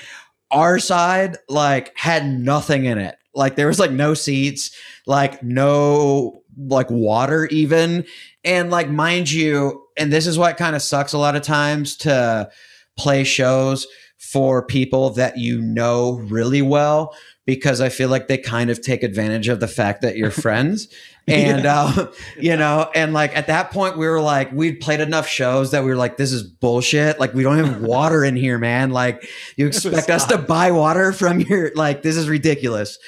our side like had nothing in it. Like there was like no seats, like no like water even. And like, mind you, and this is what kind of sucks a lot of times to play shows for people that you know really well, because I feel like they kind of take advantage of the fact that you're friends. And, yeah. uh, you know, and like at that point we were like, we'd played enough shows that we were like, this is bullshit. Like we don't have water in here, man. Like you expect us to buy water from your, like, this is ridiculous.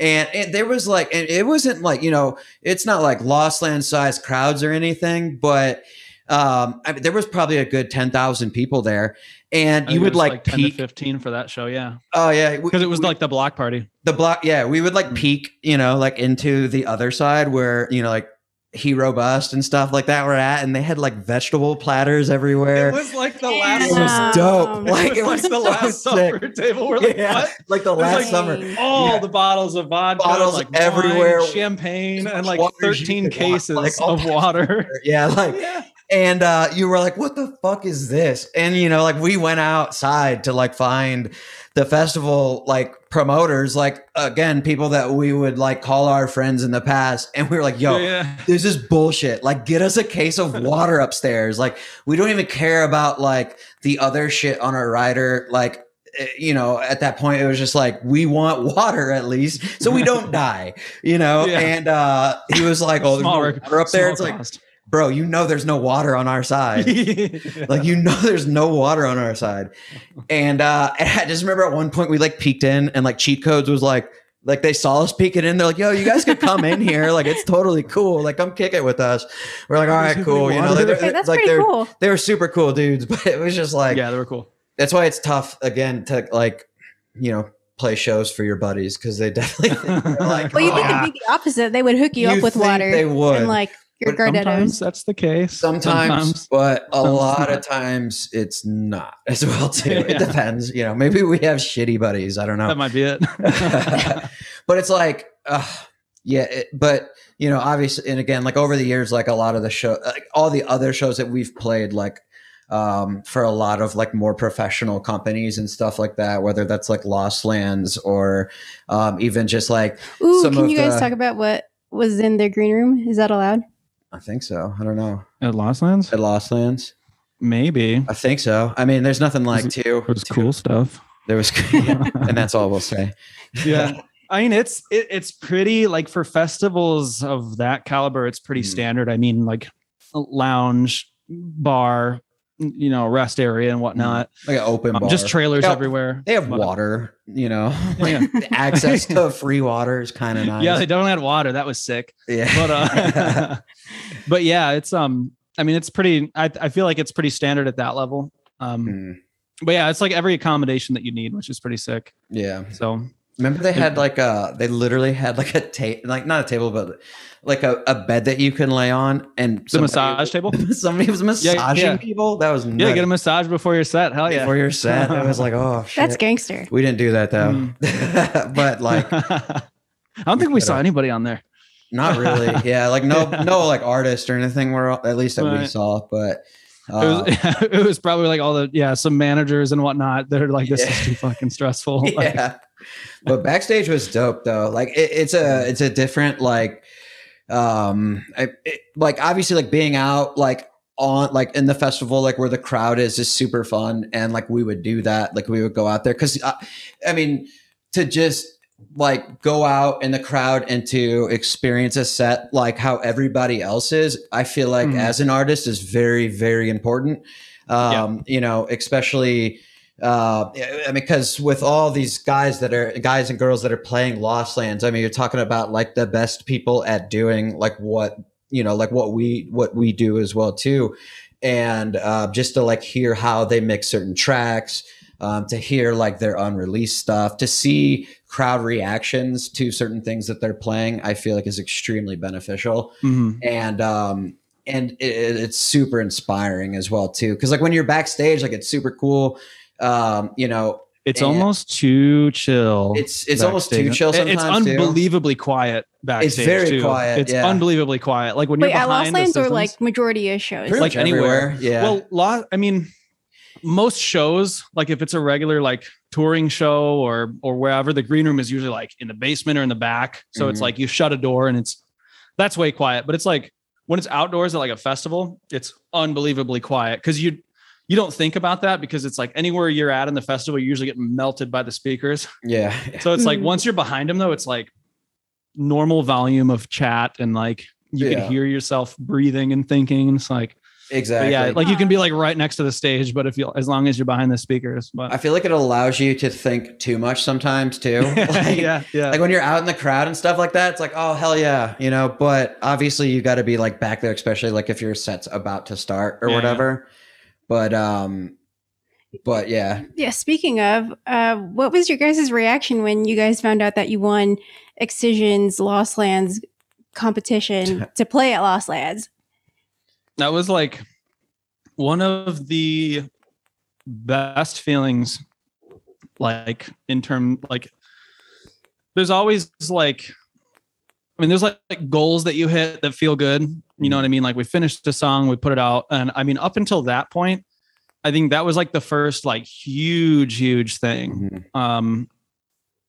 And, and there was like, and it wasn't like, you know, it's not like Lost Land size crowds or anything, but um, I mean, there was probably a good ten thousand people there. And you would like, like ten peak. to fifteen for that show. Yeah. Oh yeah. Because it was we, like the block party, the block. Yeah. We would like mm-hmm. peek, you know, like into the other side where, you know, like He Robust and stuff like that were at, and they had like vegetable platters everywhere. It was like the last. It was dope. Like it was, it was like the last supper table. We're like, yeah. what? Like the last like summer. All yeah. the bottles of vodka, bottles like everywhere, wine, champagne, and like thirteen cases like, of water. Yeah. Like. Yeah. And uh, you were like, what the fuck is this? And, you know, like we went outside to like find the festival, like promoters, like, again, people that we would like call our friends in the past. And we were like, yo, yeah, yeah. this is bullshit. Like, get us a case of water upstairs. Like, we don't even care about like the other shit on our rider. Like, you know, at that point it was just like, we want water at least so we don't die, you know? Yeah. And uh, he was like, oh, there's water up there. It's cost. like. Bro, you know there's no water on our side. yeah. Like, you know there's no water on our side. And uh, I just remember at one point we like peeked in and like Cheat Codes was like, like they saw us peeking in. They're like, yo, you guys could come in here. Like, it's totally cool. Like, come kick it with us. We're like, all right, cool. You know, they, okay, that's like, pretty cool. They were super cool dudes, but it was just like. Yeah, they were cool. That's why it's tough, again, to like, you know, play shows for your buddies because they definitely think they're like. Well, you oh, think it'd be the opposite. They would hook you, you up with water. They would. And like. Your sometimes that's the case. Sometimes, sometimes. But a sometimes lot of times it's not as well too. Yeah. It depends. You know, maybe we have shitty buddies. I don't know. That might be it. But it's like, uh, yeah. It, but you know, obviously, and again, like over the years, like a lot of the show, like all the other shows that we've played, like um, for a lot of like more professional companies and stuff like that, whether that's like Lost Lands or um, even just like. Ooh, some can of you guys the, talk about what was in their green room? Is that allowed? I think so. I don't know. At Lost Lands? At Lost Lands. Maybe. I think so. I mean, there's nothing like there's, too. There's too, cool stuff. There was, yeah, and that's all we'll say. Yeah. I mean, it's, it, it's pretty like for festivals of that caliber, it's pretty mm. standard. I mean, like lounge, bar, you know, rest area and whatnot. Like an open um, bar. Just trailers they have, everywhere. They have water, you know, yeah. Like access to free water is kind of nice. Yeah. They don't have water. That was sick. Yeah. But, uh, but yeah, it's, um, I mean, it's pretty, I, I feel like it's pretty standard at that level. Um, mm. But yeah, it's like every accommodation that you need, which is pretty sick. Yeah. So remember they had like a, they literally had like a table, like not a table, but like a, a bed that you can lay on and the somebody, massage table. Somebody was massaging yeah, yeah. people. That was nuts. Yeah, get a massage before your set. Hell yeah. Before your set. I was like, oh, shit. That's gangster. We didn't do that though. Mm. But like, I don't think we saw anybody on there. Not really. Yeah. Like no, yeah. no like artist or anything where at least that right. we saw, but. Uh, it, was, it was probably like all the yeah some managers and whatnot that are like this yeah. is too fucking stressful. Like, yeah, but backstage was dope though. Like it, it's a it's a different like um I, it, like obviously like being out like on like in the festival like where the crowd is is super fun and like we would do that like we would go out there because uh, I mean to just. Like go out in the crowd and to experience a set like how everybody else is, I feel like mm-hmm. as an artist is very, very important. Um, yeah. You know, especially, uh, I mean, because with all these guys that are guys and girls that are playing Lost Lands, I mean, you're talking about like the best people at doing like what, you know, like what we, what we do as well too. And uh, just to like hear how they mix certain tracks, um, to hear like their unreleased stuff, to see crowd reactions to certain things that they're playing, I feel like is extremely beneficial. Mm-hmm. And, um, and it, it's super inspiring as well too. Cause like when you're backstage, like it's super cool. Um, you know, it's almost too chill. It's, it's almost too chill. Sometimes it's unbelievably quiet backstage. It's very quiet. It's unbelievably quiet. Like when you're at Lost Lands or like majority of shows, like anywhere. Yeah. Well, I mean, most shows, like if it's a regular like touring show or or wherever, the green room is usually like in the basement or in the back. So mm-hmm. it's like you shut a door and it's that's way quiet. But it's like when it's outdoors at like a festival, it's unbelievably quiet because you you don't think about that because it's like anywhere you're at in the festival, you usually get melted by the speakers. Yeah. So it's like once you're behind them though, it's like normal volume of chat and like you yeah. can hear yourself breathing and thinking. And it's like. Exactly. But yeah, like you can be like right next to the stage, but if you as long as you're behind the speakers. But I feel like it allows you to think too much sometimes too. Like, yeah, yeah. Like when you're out in the crowd and stuff like that, it's like, oh hell yeah, you know. But obviously, you got to be like back there, especially like if your set's about to start or yeah, whatever. Yeah. But um, but yeah. Yeah. Speaking of, uh, what was your guys' reaction when you guys found out that you won Excision's Lost Lands competition to play at Lost Lands? That was like one of the best feelings, like in term, like there's always like, I mean, there's like, like goals that you hit that feel good. You know what I mean? Like we finished the song, we put it out. And I mean, up until that point, I think that was like the first like huge, huge thing. Mm-hmm. Um,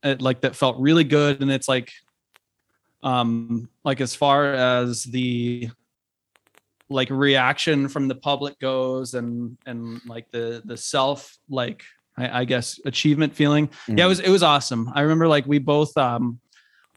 it, like that felt really good. And it's like, um, like as far as the, like reaction from the public goes and, and like the, the self, like, I, I guess achievement feeling. Mm-hmm. Yeah, it was, it was awesome. I remember like we both, um,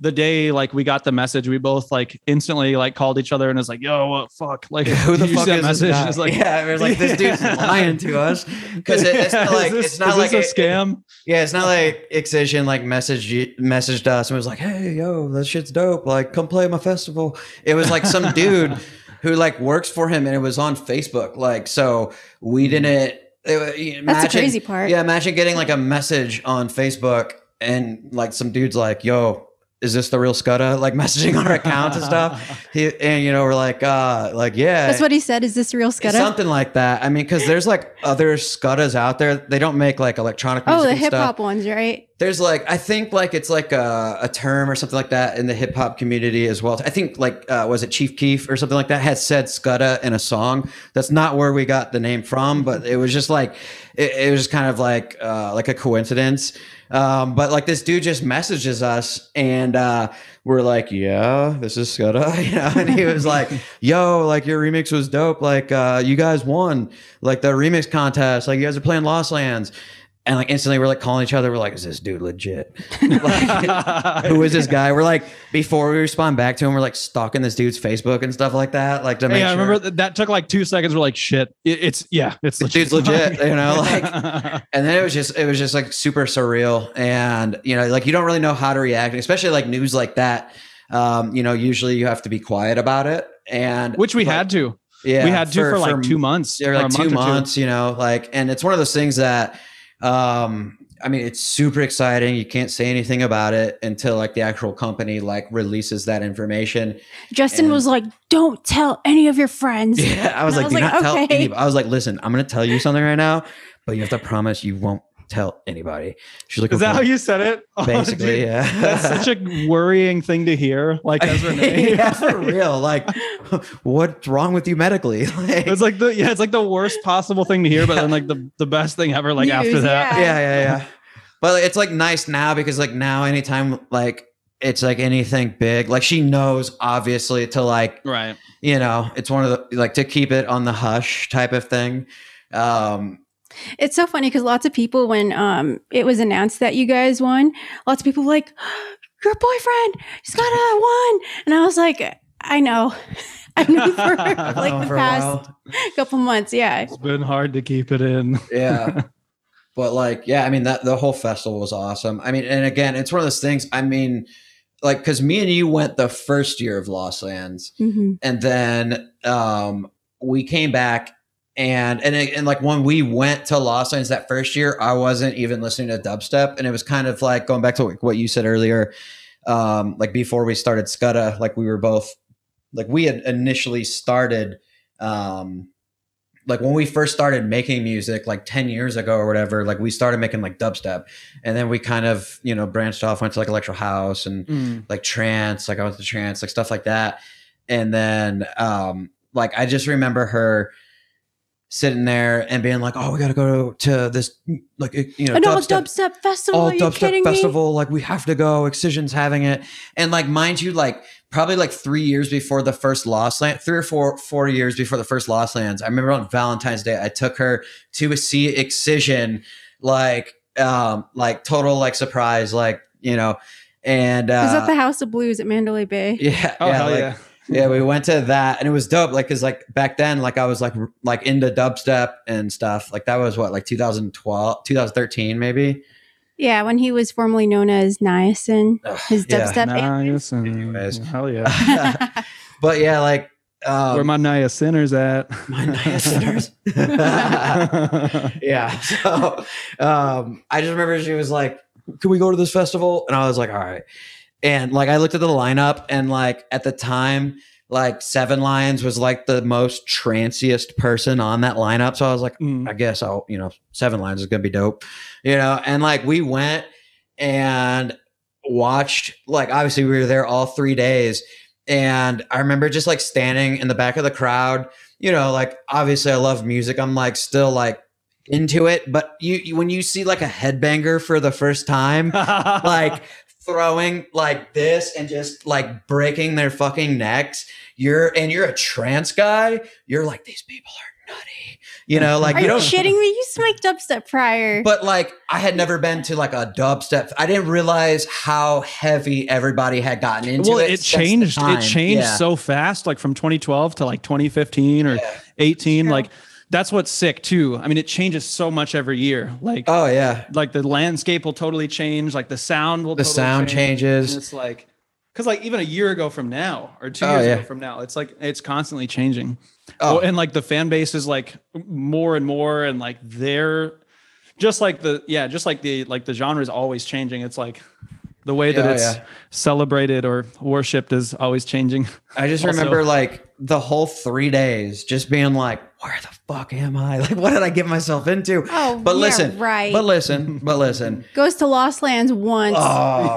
the day, like we got the message, we both like instantly like called each other and was like, yo, what fuck? Like who the fuck is message? This guy? Like, yeah, it was like, this dude's lying to us. Cause it, it's not like, this, it's not like a it, scam. It, yeah. It's not like Excision like messaged, messaged us and was like, hey, yo, that shit's dope. Like come play my festival. It was like some dude who like works for him and it was on Facebook. Like, so we didn't, it, imagine, that's the crazy part. Yeah. Imagine getting like a message on Facebook and like some dude's like, yo, is this the real Scudda? Like messaging our accounts and stuff. He, and you know, we're like, uh, like, yeah, that's what he said. Is this real Scudda? Something like that. I mean, cause there's like other Scuddas out there. They don't make like electronic music. Oh, the hip hop ones, right? There's like, I think like it's like a, a term or something like that in the hip hop community as well. I think like, uh, was it Chief Keef or something like that has said Scudda in a song. That's not where we got the name from, but it was just like, it, it was kind of like, uh, like a coincidence. Um, but like this dude just messages us and, uh, we're like, yeah, this is Scudda, you know? And he was like, yo, like your remix was dope. Like, uh, you guys won like the remix contest. Like you guys are playing Lost Lands. And like instantly we're like calling each other. We're like, is this dude legit? Like, who is this guy? We're like, before we respond back to him, we're like stalking this dude's Facebook and stuff like that. Like to make yeah, sure. I remember that took like two seconds. We're like, shit, it, it's yeah, it's legit. Dude's legit, you know, like, and then it was just, it was just like super surreal. And you know, like you don't really know how to react, especially like news like that. Um, you know, usually you have to be quiet about it. And which we but, had to, yeah, we had to for, for like for, two months, yeah, like two month months, two. You know, like, and it's one of those things that, Um, I mean, it's super exciting. You can't say anything about it until like the actual company like releases that information. Justin and was like, don't tell any of your friends. Yeah, I was and like, I was do like, not okay. tell anybody. I was like, listen, I'm going to tell you something right now, but you have to promise you won't tell anybody. She's like, is okay. that how you said it? Basically, oh, yeah. That's such a worrying thing to hear. Like, as Renee, yeah, for real. Like, what's wrong with you medically? Like, it's like the yeah, it's like the worst possible thing to hear, but yeah. then like the, the best thing ever. Like News, after that, yeah, yeah, yeah. yeah. But it's like nice now because like now anytime like it's like anything big, like she knows obviously to like right, you know, it's one of the like to keep it on the hush type of thing. Um, It's so funny because lots of people, when um, it was announced that you guys won, lots of people were like, your boyfriend, Scudda won. And I was like, I know. I knew for like oh, the for past couple months. Yeah. It's been hard to keep it in. Yeah. But like, yeah, I mean, that the whole festival was awesome. I mean, and again, it's one of those things, I mean, like, because me and you went the first year of Lost Lands. Mm-hmm. And then um, we came back. And, and, and like when we went to Lost Lands that first year, I wasn't even listening to dubstep. And it was kind of like going back to what you said earlier, um, like before we started Scudda, like we were both, like we had initially started, um, like when we first started making music, like ten years ago or whatever, like we started making like dubstep and then we kind of, you know, branched off, went to like electro house and mm. like trance, like I went to trance, like stuff like that. And then, um, like, I just remember her sitting there and being like, oh, we got to go to this, like, you know, an all dubstep festival. All dubstep festival. Me? Like, we have to go. Excision's having it. And, like, mind you, like, probably like three years before the first Lost Land, three or four, four years before the first Lost Lands, I remember on Valentine's Day, I took her to see Excision, like, um, like, total, like, surprise, like, you know, and, uh, it was at the House of Blues at Mandalay Bay. Yeah. Oh, yeah, hell like, yeah. Yeah, we went to that and it was dope. Like, cause like back then, like I was like, r- like into dubstep and stuff. Like that was what, like two thousand twelve, two thousand thirteen maybe. Yeah. When he was formerly known as Nyasin, his yeah. dubstep. Nyasin. Anyways. Hell yeah. But yeah, like. Um, Where my Nyasiners at. My Nyasiners. Yeah. So um, I just remember she was like, can we go to this festival? And I was like, all right. And like, I looked at the lineup and like at the time, like Seven Lions was like the most tranciest person on that lineup. So I was like, mm. I guess I'll, you know, Seven Lions is going to be dope, you know? And like, we went and watched, like, obviously we were there all three days. And I remember just like standing in the back of the crowd, you know, like, obviously I love music. I'm like still like into it, but you, you when you see like a headbanger for the first time, like, throwing like this and just like breaking their fucking necks. You're and you're a trance guy. You're like, these people are nutty. You know, like are you don't you shitting me. You smoked dubstep prior. But like I had never been to like a dubstep. I didn't realize how heavy everybody had gotten into well, it. Well, it changed. It changed yeah. so fast, like from twenty twelve to like twenty fifteen or yeah. eighteen. Sure. Like that's what's sick too. I mean, it changes so much every year. Like, oh yeah, like the landscape will totally change. Like the sound will. The totally sound change. changes. And it's like, because like even a year ago from now, or two oh, years yeah. ago from now, it's like it's constantly changing. Oh. oh, and like the fan base is like more and more, and like they're just like the yeah, just like the like the genre is always changing. It's like the way that oh, it's yeah. celebrated or worshipped is always changing. I just also. remember like the whole three days just being like, where the fuck am I? Like, what did I get myself into? Oh, but yeah, listen, right. But listen, but listen. Goes to Lost Lands once. Oh,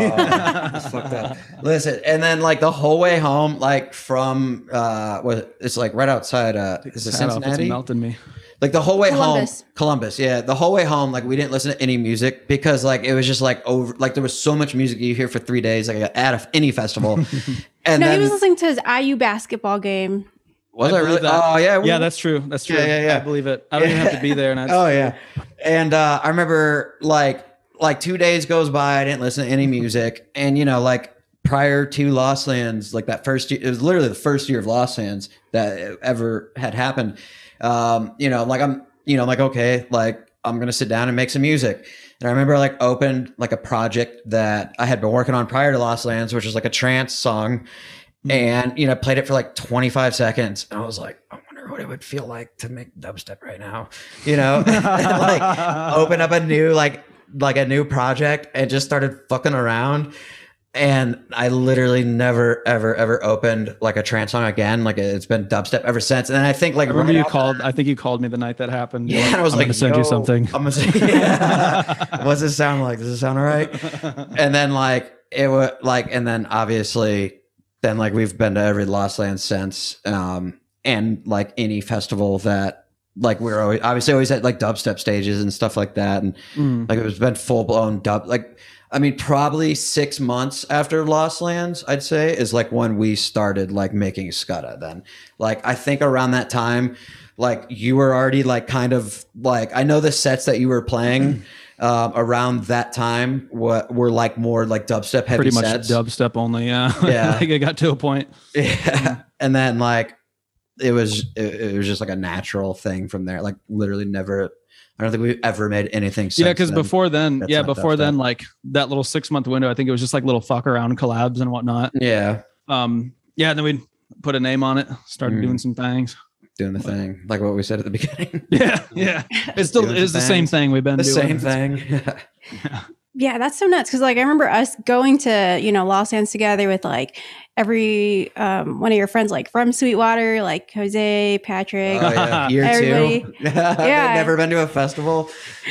fuck that. Listen, and then like the whole way home, like from, uh, was it, it's like right outside, uh, is it Cincinnati? It's melting me. Like the whole way Columbus. home, Columbus, yeah. The whole way home, like we didn't listen to any music because like it was just like over, like there was so much music you hear for three days, like at any festival. And no, then, he was listening to his I U basketball game. Was I, I really? That. Oh yeah, we, yeah, that's true. That's true. Yeah, yeah, yeah. I believe it. I don't yeah. even have to be there. And I just, oh yeah. And uh, I remember like like two days goes by, I didn't listen to any music, and you know like. Prior to Lost Lands, like that first year, it was literally the first year of Lost Lands that ever had happened. Um, you know, like I'm, you know, I'm like, okay, like I'm going to sit down and make some music. And I remember I like opened like a project that I had been working on prior to Lost Lands, which was like a trance song. Mm-hmm. And, you know, played it for like twenty-five seconds. And I was like, I wonder what it would feel like to make dubstep right now, you know, like open up a new, like, like a new project and just started fucking around. And I literally never, ever, ever opened like a trance song again. Like it's been dubstep ever since. And I think like I remember right you called. That, I think you called me the night that happened. Yeah, like, and I was I'm like, gonna send you something. I'm gonna say, yeah. What's it sound like? Does it sound all right? And then like it was like, and then obviously, then like we've been to every Lost Lands since, um, and like any festival that like we're always obviously always at like dubstep stages and stuff like that, and mm. like it was been full blown dub like. I mean, probably six months after Lost Lands, I'd say, is like when we started like making Scudda then. Like, I think around that time, like you were already like kind of like, I know the sets that you were playing uh, around that time were, were like more like dubstep heavy Pretty sets. Pretty much dubstep only, yeah. Yeah. I think it got to a point. Yeah. And then like, it was, it, it was just like a natural thing from there. Like literally never... I don't think we've ever made anything since. Yeah, because before then, yeah, before then, like that little six month window, I think it was just like little fuck around collabs and whatnot. Yeah. Um, yeah, and then we'd put a name on it, started mm. doing some things. Doing the what? thing, like what we said at the beginning. Yeah, yeah. It's still it's the, the same thing we've been the doing. The same thing. Yeah. Yeah. Yeah, that's so nuts. Cause like I remember us going to, you know, Lost Lands together with like every um, one of your friends, like from Sweetwater, like Jose, Patrick, oh, yeah. Year everybody. Two. Yeah. They'd never been to a festival.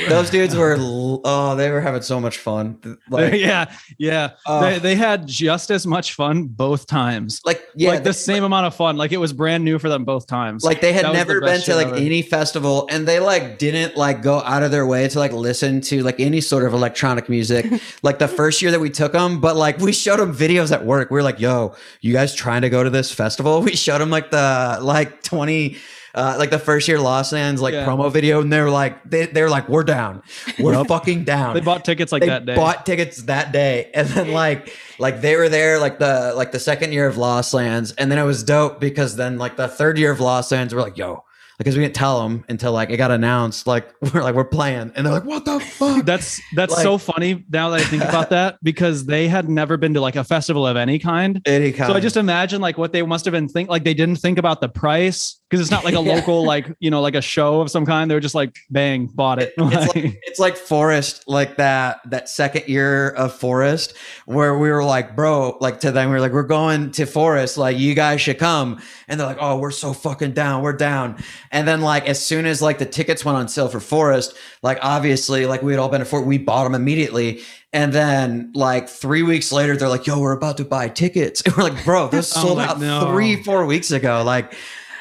Those dudes were, oh, they were having so much fun. Like, yeah. Yeah. Uh, they, they had just as much fun both times. Like, yeah, like the they, same like, amount of fun. Like it was brand new for them both times. Like they had that never been to like any festival and they like, didn't like go out of their way to like listen to like any sort of electronic music. Like the first year that we took them, but like we showed them videos at work. We were like, yo, you guys trying to go to this festival? We showed them like the like twenty uh like the first year Lost Lands like yeah. promo video and they were like they, they were like we're down we're fucking down. They bought tickets like they that day bought tickets that day and then like like they were there like the like the second year of Lost Lands and then it was dope because then like the third year of Lost Lands we're like yo because we didn't tell them until like it got announced like we're like we're playing and they're like what the fuck. That's that's like, so funny now that I think about that because they had never been to like a festival of any kind any kind so I just imagine like what they must have been think like they didn't think about the price because it's not like a yeah. local like you know like a show of some kind. They were just like bang bought it, it it's, like, it's like Forest like that that second year of Forest where we were like bro like to them we were like we're going to Forest like you guys should come and they're like oh we're so fucking down we're down. And then like, as soon as like the tickets went on sale for Forest, like obviously like we had all been for we bought them immediately. And then like three weeks later, they're like, yo, we're about to buy tickets. And we're like, bro, this sold like, out no. three, four weeks ago. Like,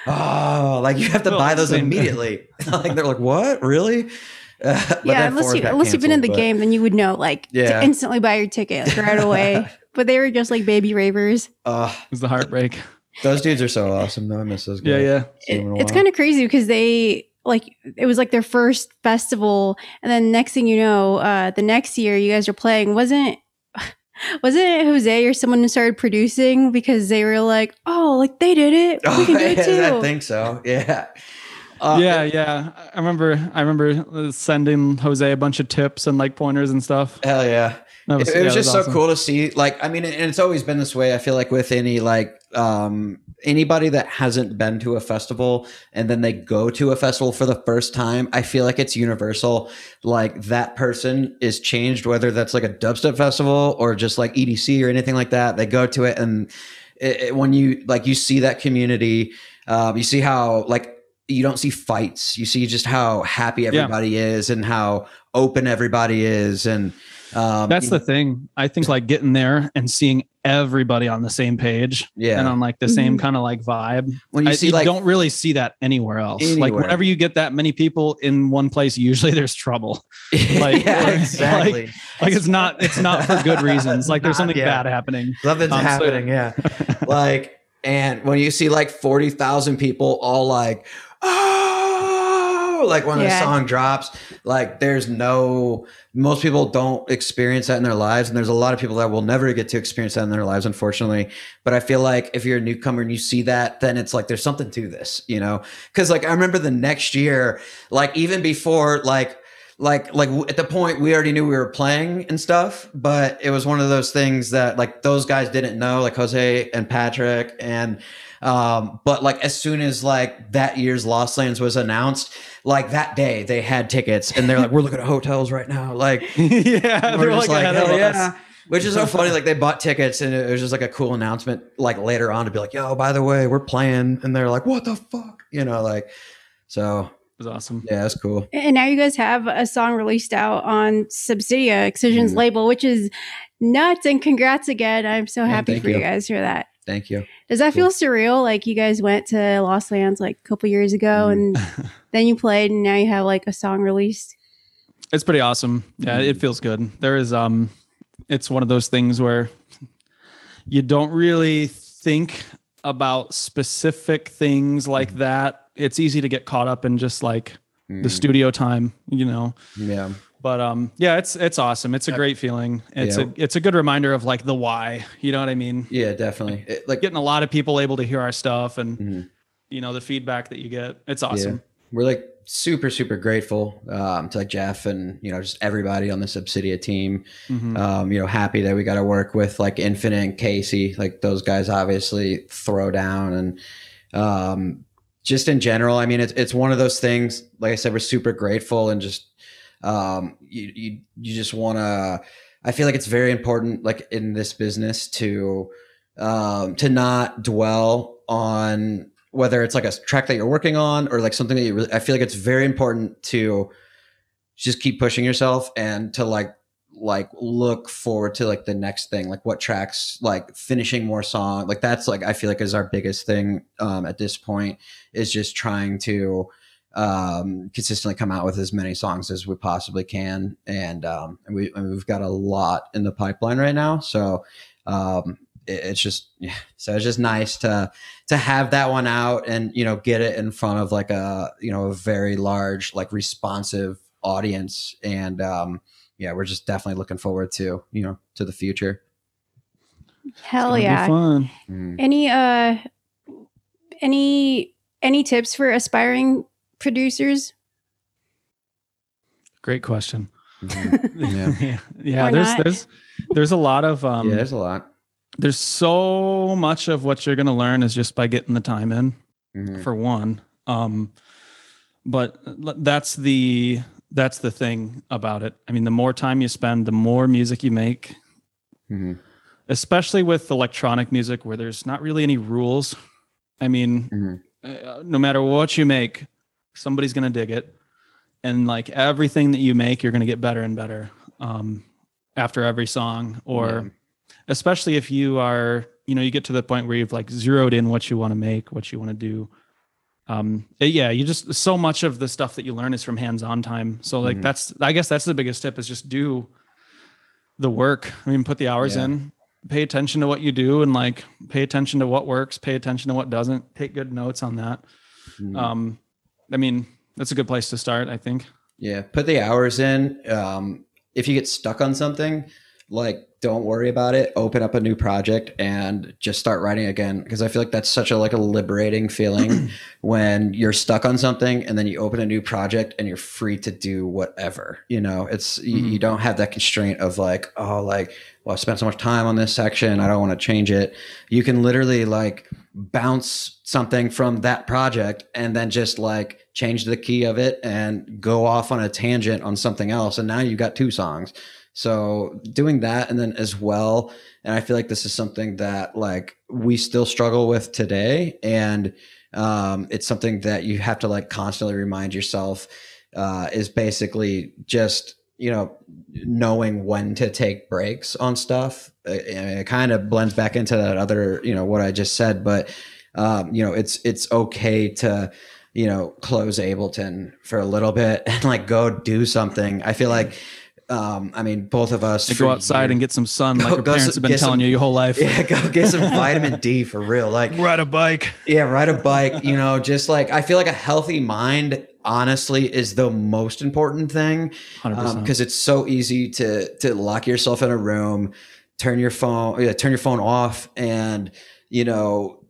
oh, like you have to buy those immediately. Like they're like, what? Really? Uh, but yeah, unless, Forest, you, unless canceled, you've been in the but, game, then you would know like yeah. to instantly buy your ticket like, right away. But they were just like baby ravers. Uh, it was the heartbreak. Those dudes are so awesome though. I miss those guys. Yeah, yeah. It, it's kind of crazy because they like it was like their first festival, and then next thing you know, uh, the next year you guys are playing. Wasn't wasn't it Jose or someone who started producing because they were like, oh, like they did it, we can do it too. I think so. Yeah. Uh, yeah, yeah. I remember. I remember sending Jose a bunch of tips and like pointers and stuff. Hell yeah. Was, it, it yeah, was just was awesome. So cool to see. Like, I mean, and it's always been this way. I feel like with any like um, anybody that hasn't been to a festival and then they go to a festival for the first time, I feel like it's universal. Like that person is changed, whether that's like a dubstep festival or just like E D C or anything like that. They go to it and it, it, when you like you see that community, um, you see how like you don't see fights. You see just how happy everybody yeah. is and how open everybody is. And um, that's the know. thing. I think like getting there and seeing everybody on the same page yeah. and on like the same kind of like vibe. When you I, see you like don't really see that anywhere else. Anywhere. Like whenever you get that many people in one place, usually there's trouble. Like, yeah, like exactly. Like, like it's not it's not for good reasons. Like there's something yeah. bad happening. Something's um, happening. So, yeah. Like, and when you see like forty thousand people all like, oh, like when yeah. the song drops, like there's no, most people don't experience that in their lives. And there's a lot of people that will never get to experience that in their lives, unfortunately. But I feel like if you're a newcomer and you see that, then it's like, there's something to this, you know? Cause like, I remember the next year, like even before, like, like, like at the point we already knew we were playing and stuff, but it was one of those things that like those guys didn't know, like Jose and Patrick and, Um, but like, as soon as like that year's Lost Lands was announced, like that day they had tickets and they're like, we're looking at hotels right now. Like, yeah, we're just like, like hell yeah. Which is so funny. Like they bought tickets and it was just like a cool announcement, like later on to be like, yo, by the way, we're playing. And they're like, what the fuck? You know, like, so was awesome. Yeah, that's cool. And now you guys have a song released out on Subsidia, Excision's mm. label, which is nuts. And congrats again. I'm so happy yeah, for you. you guys for that. Thank you. Does that feel yeah. surreal? Like you guys went to Lost Lands like a couple years ago and then you played and now you have like a song released. It's pretty awesome. Yeah, mm-hmm. It feels good. There is, um, it's one of those things where you don't really think about specific things like that. It's easy to get caught up in just like mm. the studio time, you know? Yeah. But um, yeah, it's it's awesome. It's a great feeling. It's yeah. a it's a good reminder of like the why. You know what I mean? Yeah, definitely. It, like getting a lot of people able to hear our stuff and mm-hmm. you know the feedback that you get. It's awesome. Yeah. We're like super super grateful um, to like Jeff and you know just everybody on the Subsidia team. Mm-hmm. Um, you know, happy that we got to work with like Infinite and Casey. Like those guys obviously throw down and um, just in general. I mean, it's it's one of those things. Like I said, we're super grateful and just. Um, you, you, you just want to, I feel like it's very important, like in this business to, um, to not dwell on whether it's like a track that you're working on or like something that you really, I feel like it's very important to just keep pushing yourself and to like, like look forward to like the next thing, like what tracks, like finishing more song. Like that's like, I feel like is our biggest thing, um, at this point is just trying to, um consistently come out with as many songs as we possibly can and um and we, and we've got a lot in the pipeline right now, so um it, it's just yeah so it's just nice to to have that one out and you know get it in front of like a you know a very large like responsive audience and um yeah we're just definitely looking forward to you know to the future. Hell yeah. mm. any uh any any tips for aspiring producers? Great question. Mm-hmm. Yeah, yeah. yeah there's not. there's there's a lot of um yeah, there's a lot. There's so much of what you're gonna learn is just by getting the time in, mm-hmm. for one. Um, but that's the that's the thing about it. I mean, the more time you spend, the more music you make. Mm-hmm. Especially with electronic music, where there's not really any rules. I mean, mm-hmm. uh, no matter what you make. Somebody's going to dig it. And like everything that you make, you're going to get better and better um, after every song, or yeah. especially if you are, you know, you get to the point where you've like zeroed in what you want to make, what you want to do. Um, yeah. You just, so much of the stuff that you learn is from hands-on time. So like, mm-hmm. that's, I guess that's the biggest tip is just do the work. I mean, put the hours yeah. in, pay attention to what you do and like pay attention to what works, pay attention to what doesn't, take good notes on that. Mm-hmm. Um, I mean, that's a good place to start, I think. Yeah. Put the hours in. Um, if you get stuck on something, like don't worry about it, open up a new project and just start writing again. Cause I feel like that's such a, like a liberating feeling when you're stuck on something and then you open a new project and you're free to do whatever, you know, it's, mm-hmm. you, you don't have that constraint of like, oh, like, well, I spent so much time on this section. I don't want to change it. You can literally like bounce something from that project and then just like change the key of it and go off on a tangent on something else. And now you got two songs. So doing that, and then as well, and I feel like this is something that like we still struggle with today. And um, it's something that you have to like constantly remind yourself uh, is basically just, you know, knowing when to take breaks on stuff. It, it kind of blends back into that other, you know, what I just said, but um, you know, it's, it's okay to, you know, close Ableton for a little bit and like go do something. I feel like, Um, I mean, both of us go outside years, and get some sun, go, like your parents have been telling some, you your whole life. Yeah, go get some vitamin D for real. Like ride a bike. Yeah, ride a bike. You know, just like I feel like a healthy mind, honestly, is the most important thing, because um, it's so easy to to lock yourself in a room, turn your phone, yeah, turn your phone off, and you know,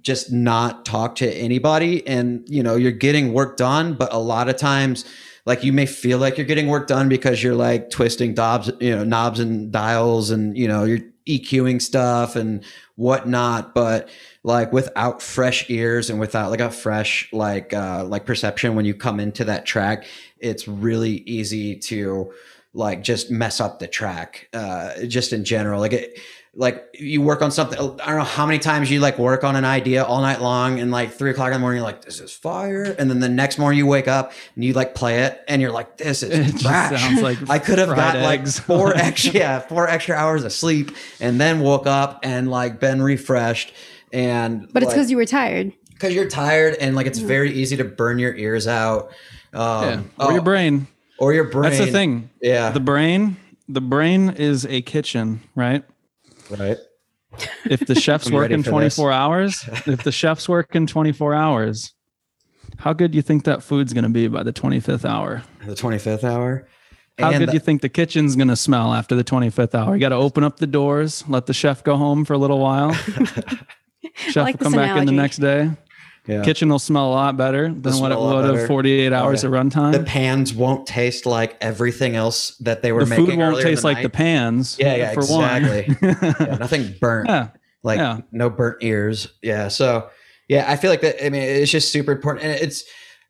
just not talk to anybody, and you know, you're getting work done, but a lot of times. Like you may feel like you're getting work done because you're like twisting knobs, you know, knobs and dials, and you know, you're EQing stuff and whatnot. But like without fresh ears and without like a fresh like uh, like perception when you come into that track, it's really easy to like just mess up the track. Uh, just in general, like it, like you work on something. I don't know how many times you like work on an idea all night long, and like three o'clock in the morning, you're like, this is fire. And then the next morning you wake up and you like play it and you're like, this is trash. Sounds like I could have got eggs. like four extra, yeah, four extra hours of sleep and then woke up and like been refreshed. And but it's because like, you were tired. Because you're tired, and like, it's yeah. very easy to burn your ears out. Um, yeah. Or oh, your brain. Or your brain. That's the thing. Yeah. The brain, the brain is a kitchen, right? Right. If the chef's working twenty-four this. hours, if the chef's working twenty-four hours, how good do you think that food's going to be by the twenty-fifth hour? The twenty-fifth hour? How and good do you think the kitchen's going to smell after the twenty-fifth hour? You got to open up the doors, let the chef go home for a little while. Chef like will come back analogy. in the next day. Yeah. Kitchen will smell a lot better than It'll what it would have forty-eight hours okay. of runtime. The pans won't taste like everything else that they were the making. The food won't taste the like night. the pans. Yeah, yeah, for exactly. yeah, nothing burnt. Yeah. Like yeah. no burnt ears. Yeah. So yeah, I feel like that. I mean, it's just super important, and it's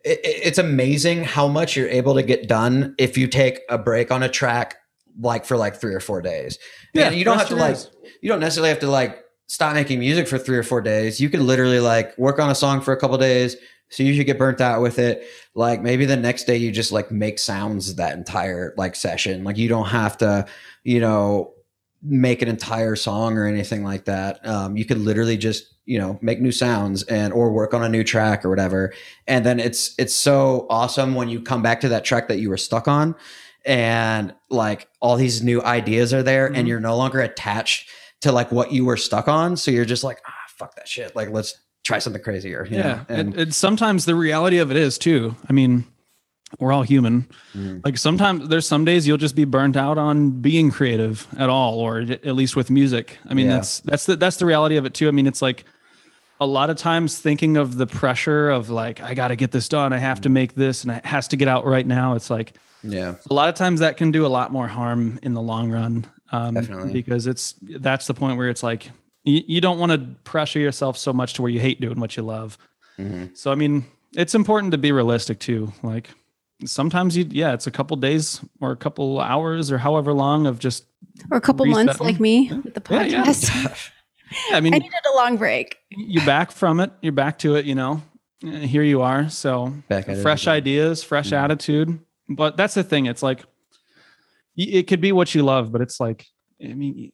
it, it's amazing how much you're able to get done if you take a break on a track, like for like three or four days. Yeah, and you don't have to like. You don't necessarily have to like. Stop making music for three or four days. You can literally like work on a song for a couple of days. So you should get burnt out with it. Like maybe the next day you just like make sounds that entire like session. Like you don't have to, you know, make an entire song or anything like that. Um, you could literally just, you know, make new sounds and, or work on a new track or whatever. And then it's, it's so awesome when you come back to that track that you were stuck on, and like all these new ideas are there, mm-hmm. and you're no longer attached to like what you were stuck on. So you're just like, ah, fuck that shit. Like, let's try something crazier. You yeah. know? And it, it, sometimes the reality of it is too. I mean, we're all human. Mm. Like sometimes there's some days you'll just be burnt out on being creative at all, or at least with music. I mean, yeah. that's, that's the, that's the reality of it too. I mean, it's like a lot of times thinking of the pressure of like, I got to get this done. I have to make this, and it has to get out right now. It's like, yeah, a lot of times that can do a lot more harm in the long run. Um, Definitely. Because it's, that's the point where it's like, you, you don't want to pressure yourself so much to where you hate doing what you love. Mm-hmm. So, I mean, it's important to be realistic too. Like sometimes you, yeah, it's a couple days or a couple hours or however long of just, or a couple resetting. months like me with the podcast. Yeah, yeah. yeah, I mean, I needed a long break. You're back from it. You're back to it, you know, here you are. So back fresh ideas, fresh mm-hmm. attitude. But that's the thing. It's like, it could be what you love, but it's like, I mean,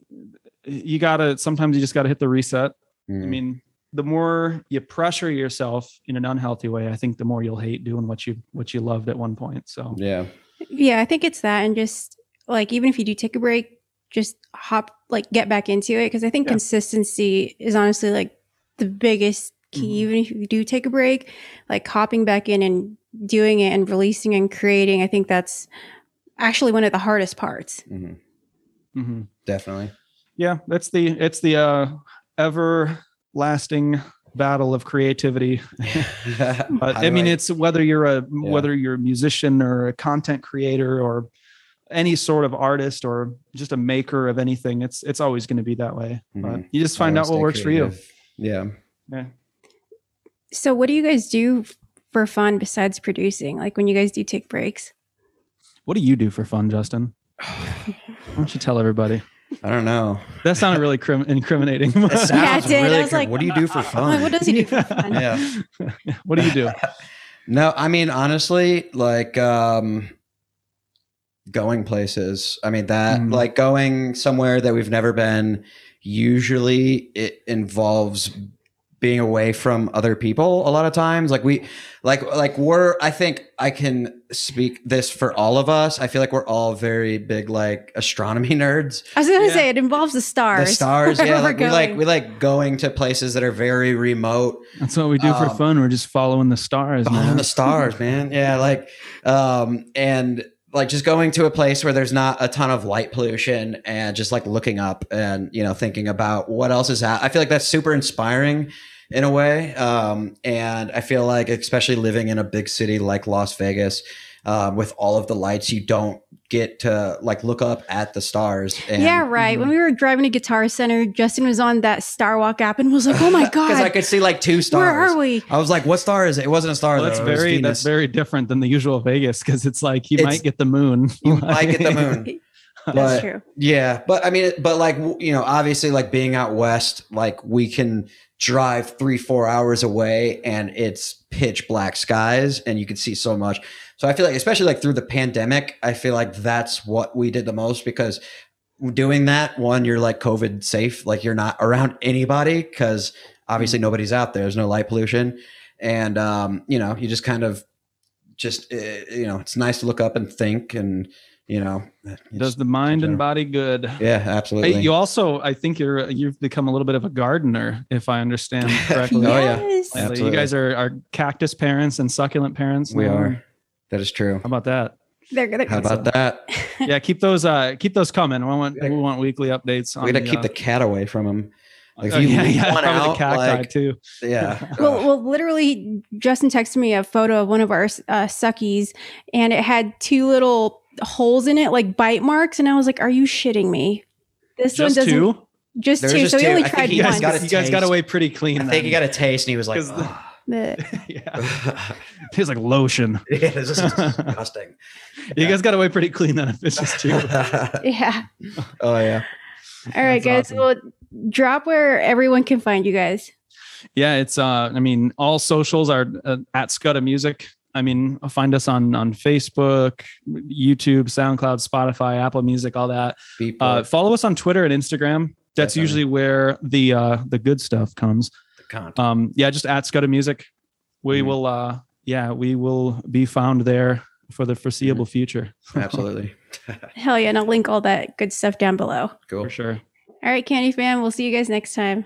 you gotta, sometimes you just gotta hit the reset. Mm. I mean, the more you pressure yourself in an unhealthy way, I think the more you'll hate doing what you, what you loved at one point. So, yeah. Yeah. I think it's that. And just like, even if you do take a break, just hop, like get back into it. Cause I think yeah. consistency is honestly like the biggest key, mm-hmm. even if you do take a break, like hopping back in and doing it and releasing and creating. I think that's actually one of the hardest parts. Mm-hmm. Mm-hmm. Definitely. Yeah. That's the, it's the, uh, everlasting battle of creativity. But I mean, I, it's whether you're a, yeah. whether you're a musician or a content creator or any sort of artist or just a maker of anything, it's, it's always going to be that way. Mm-hmm. But you just find out what works creative. for you. Yeah. Yeah. So what do you guys do for fun besides producing? Like when you guys do take breaks? What do you do for fun, Justin? Why don't you tell everybody? I don't know. That sounded really crim- incriminating. That sounds yeah, it did. Really I was crim- like, what do you do for fun? Like, what does he do for fun? Yeah. What do you do? No, I mean, honestly, like um, going places. I mean, that mm. like going somewhere that we've never been, usually it involves being away from other people a lot of times. Like we, like, like we're, I think I can speak this for all of us. I feel like we're all very big, like astronomy nerds. I was going to yeah. say it involves the stars. The stars. Yeah. Like we like, we like going to places that are very remote. That's what we do um, for fun. We're just following the stars. Following man. the stars, man. Yeah. Like, um, and like just going to a place where there's not a ton of light pollution and just like looking up and, you know, thinking about what else is out. I feel like that's super inspiring in a way. Um, and I feel like, especially living in a big city like Las Vegas, um, with all of the lights, you don't get to like look up at the stars. And, yeah, right. Mm-hmm. When we were driving to Guitar Center, Justin was on that Star Walk app and was like, "Oh my god!" Because I could see like two stars. Where are we? I was like, "What star is it?" It wasn't a star. Well, that's though. very that's very different than the usual Vegas because it's like you it's, might get the moon. You might get the moon. But, that's true. Yeah, but I mean, but like you know, obviously, like being out west, like we can drive three, four hours away, and it's pitch black skies, and you can see so much. So I feel like, especially like through the pandemic, I feel like that's what we did the most because doing that, one, you're like COVID safe, like you're not around anybody because obviously mm-hmm. nobody's out there. There's no light pollution, and um, you know, you just kind of just uh, you know, it's nice to look up and think and. You know, does the mind and body good? Yeah, absolutely. I, you also, I think you're you've become a little bit of a gardener, if I understand correctly. Oh yeah, absolutely. You guys are, are cactus parents and succulent parents. We now. are. That is true. How about that? They're good. How about so. that? Yeah, keep those uh, keep those coming. We want we want weekly updates. On we gotta the, keep uh, the cat away from them. Like if you oh, yeah, yeah, one out, the cacti like, too. Yeah. well, well, literally, Justin texted me a photo of one of our uh, suckies, and it had two little. holes in it, like bite marks, and I was like, "Are you shitting me? This just one doesn't." Two? Just There's two. Just so we only tried one. You guys, got, you guys got away pretty clean. I then. think he got a taste, and he was like, oh. the, "Yeah, tastes like lotion." Yeah, this is disgusting. You yeah. guys got away pretty clean then. If it's just two. yeah. Oh yeah. All right, That's guys. Awesome. Well, drop where everyone can find you guys. Yeah, it's. uh I mean, all socials are uh, at Scudda Music. I mean, find us on, on Facebook, YouTube, SoundCloud, Spotify, Apple Music, all that. Uh, follow us on Twitter and Instagram. That's Definitely. usually where the uh, the good stuff comes. The content. Um, yeah, just at Scudda Music. We mm-hmm. will, uh, yeah, we will be found there for the foreseeable mm-hmm. future. Absolutely. Hell yeah, and I'll link all that good stuff down below. Cool. For sure. All right, Candy Fam, we'll see you guys next time.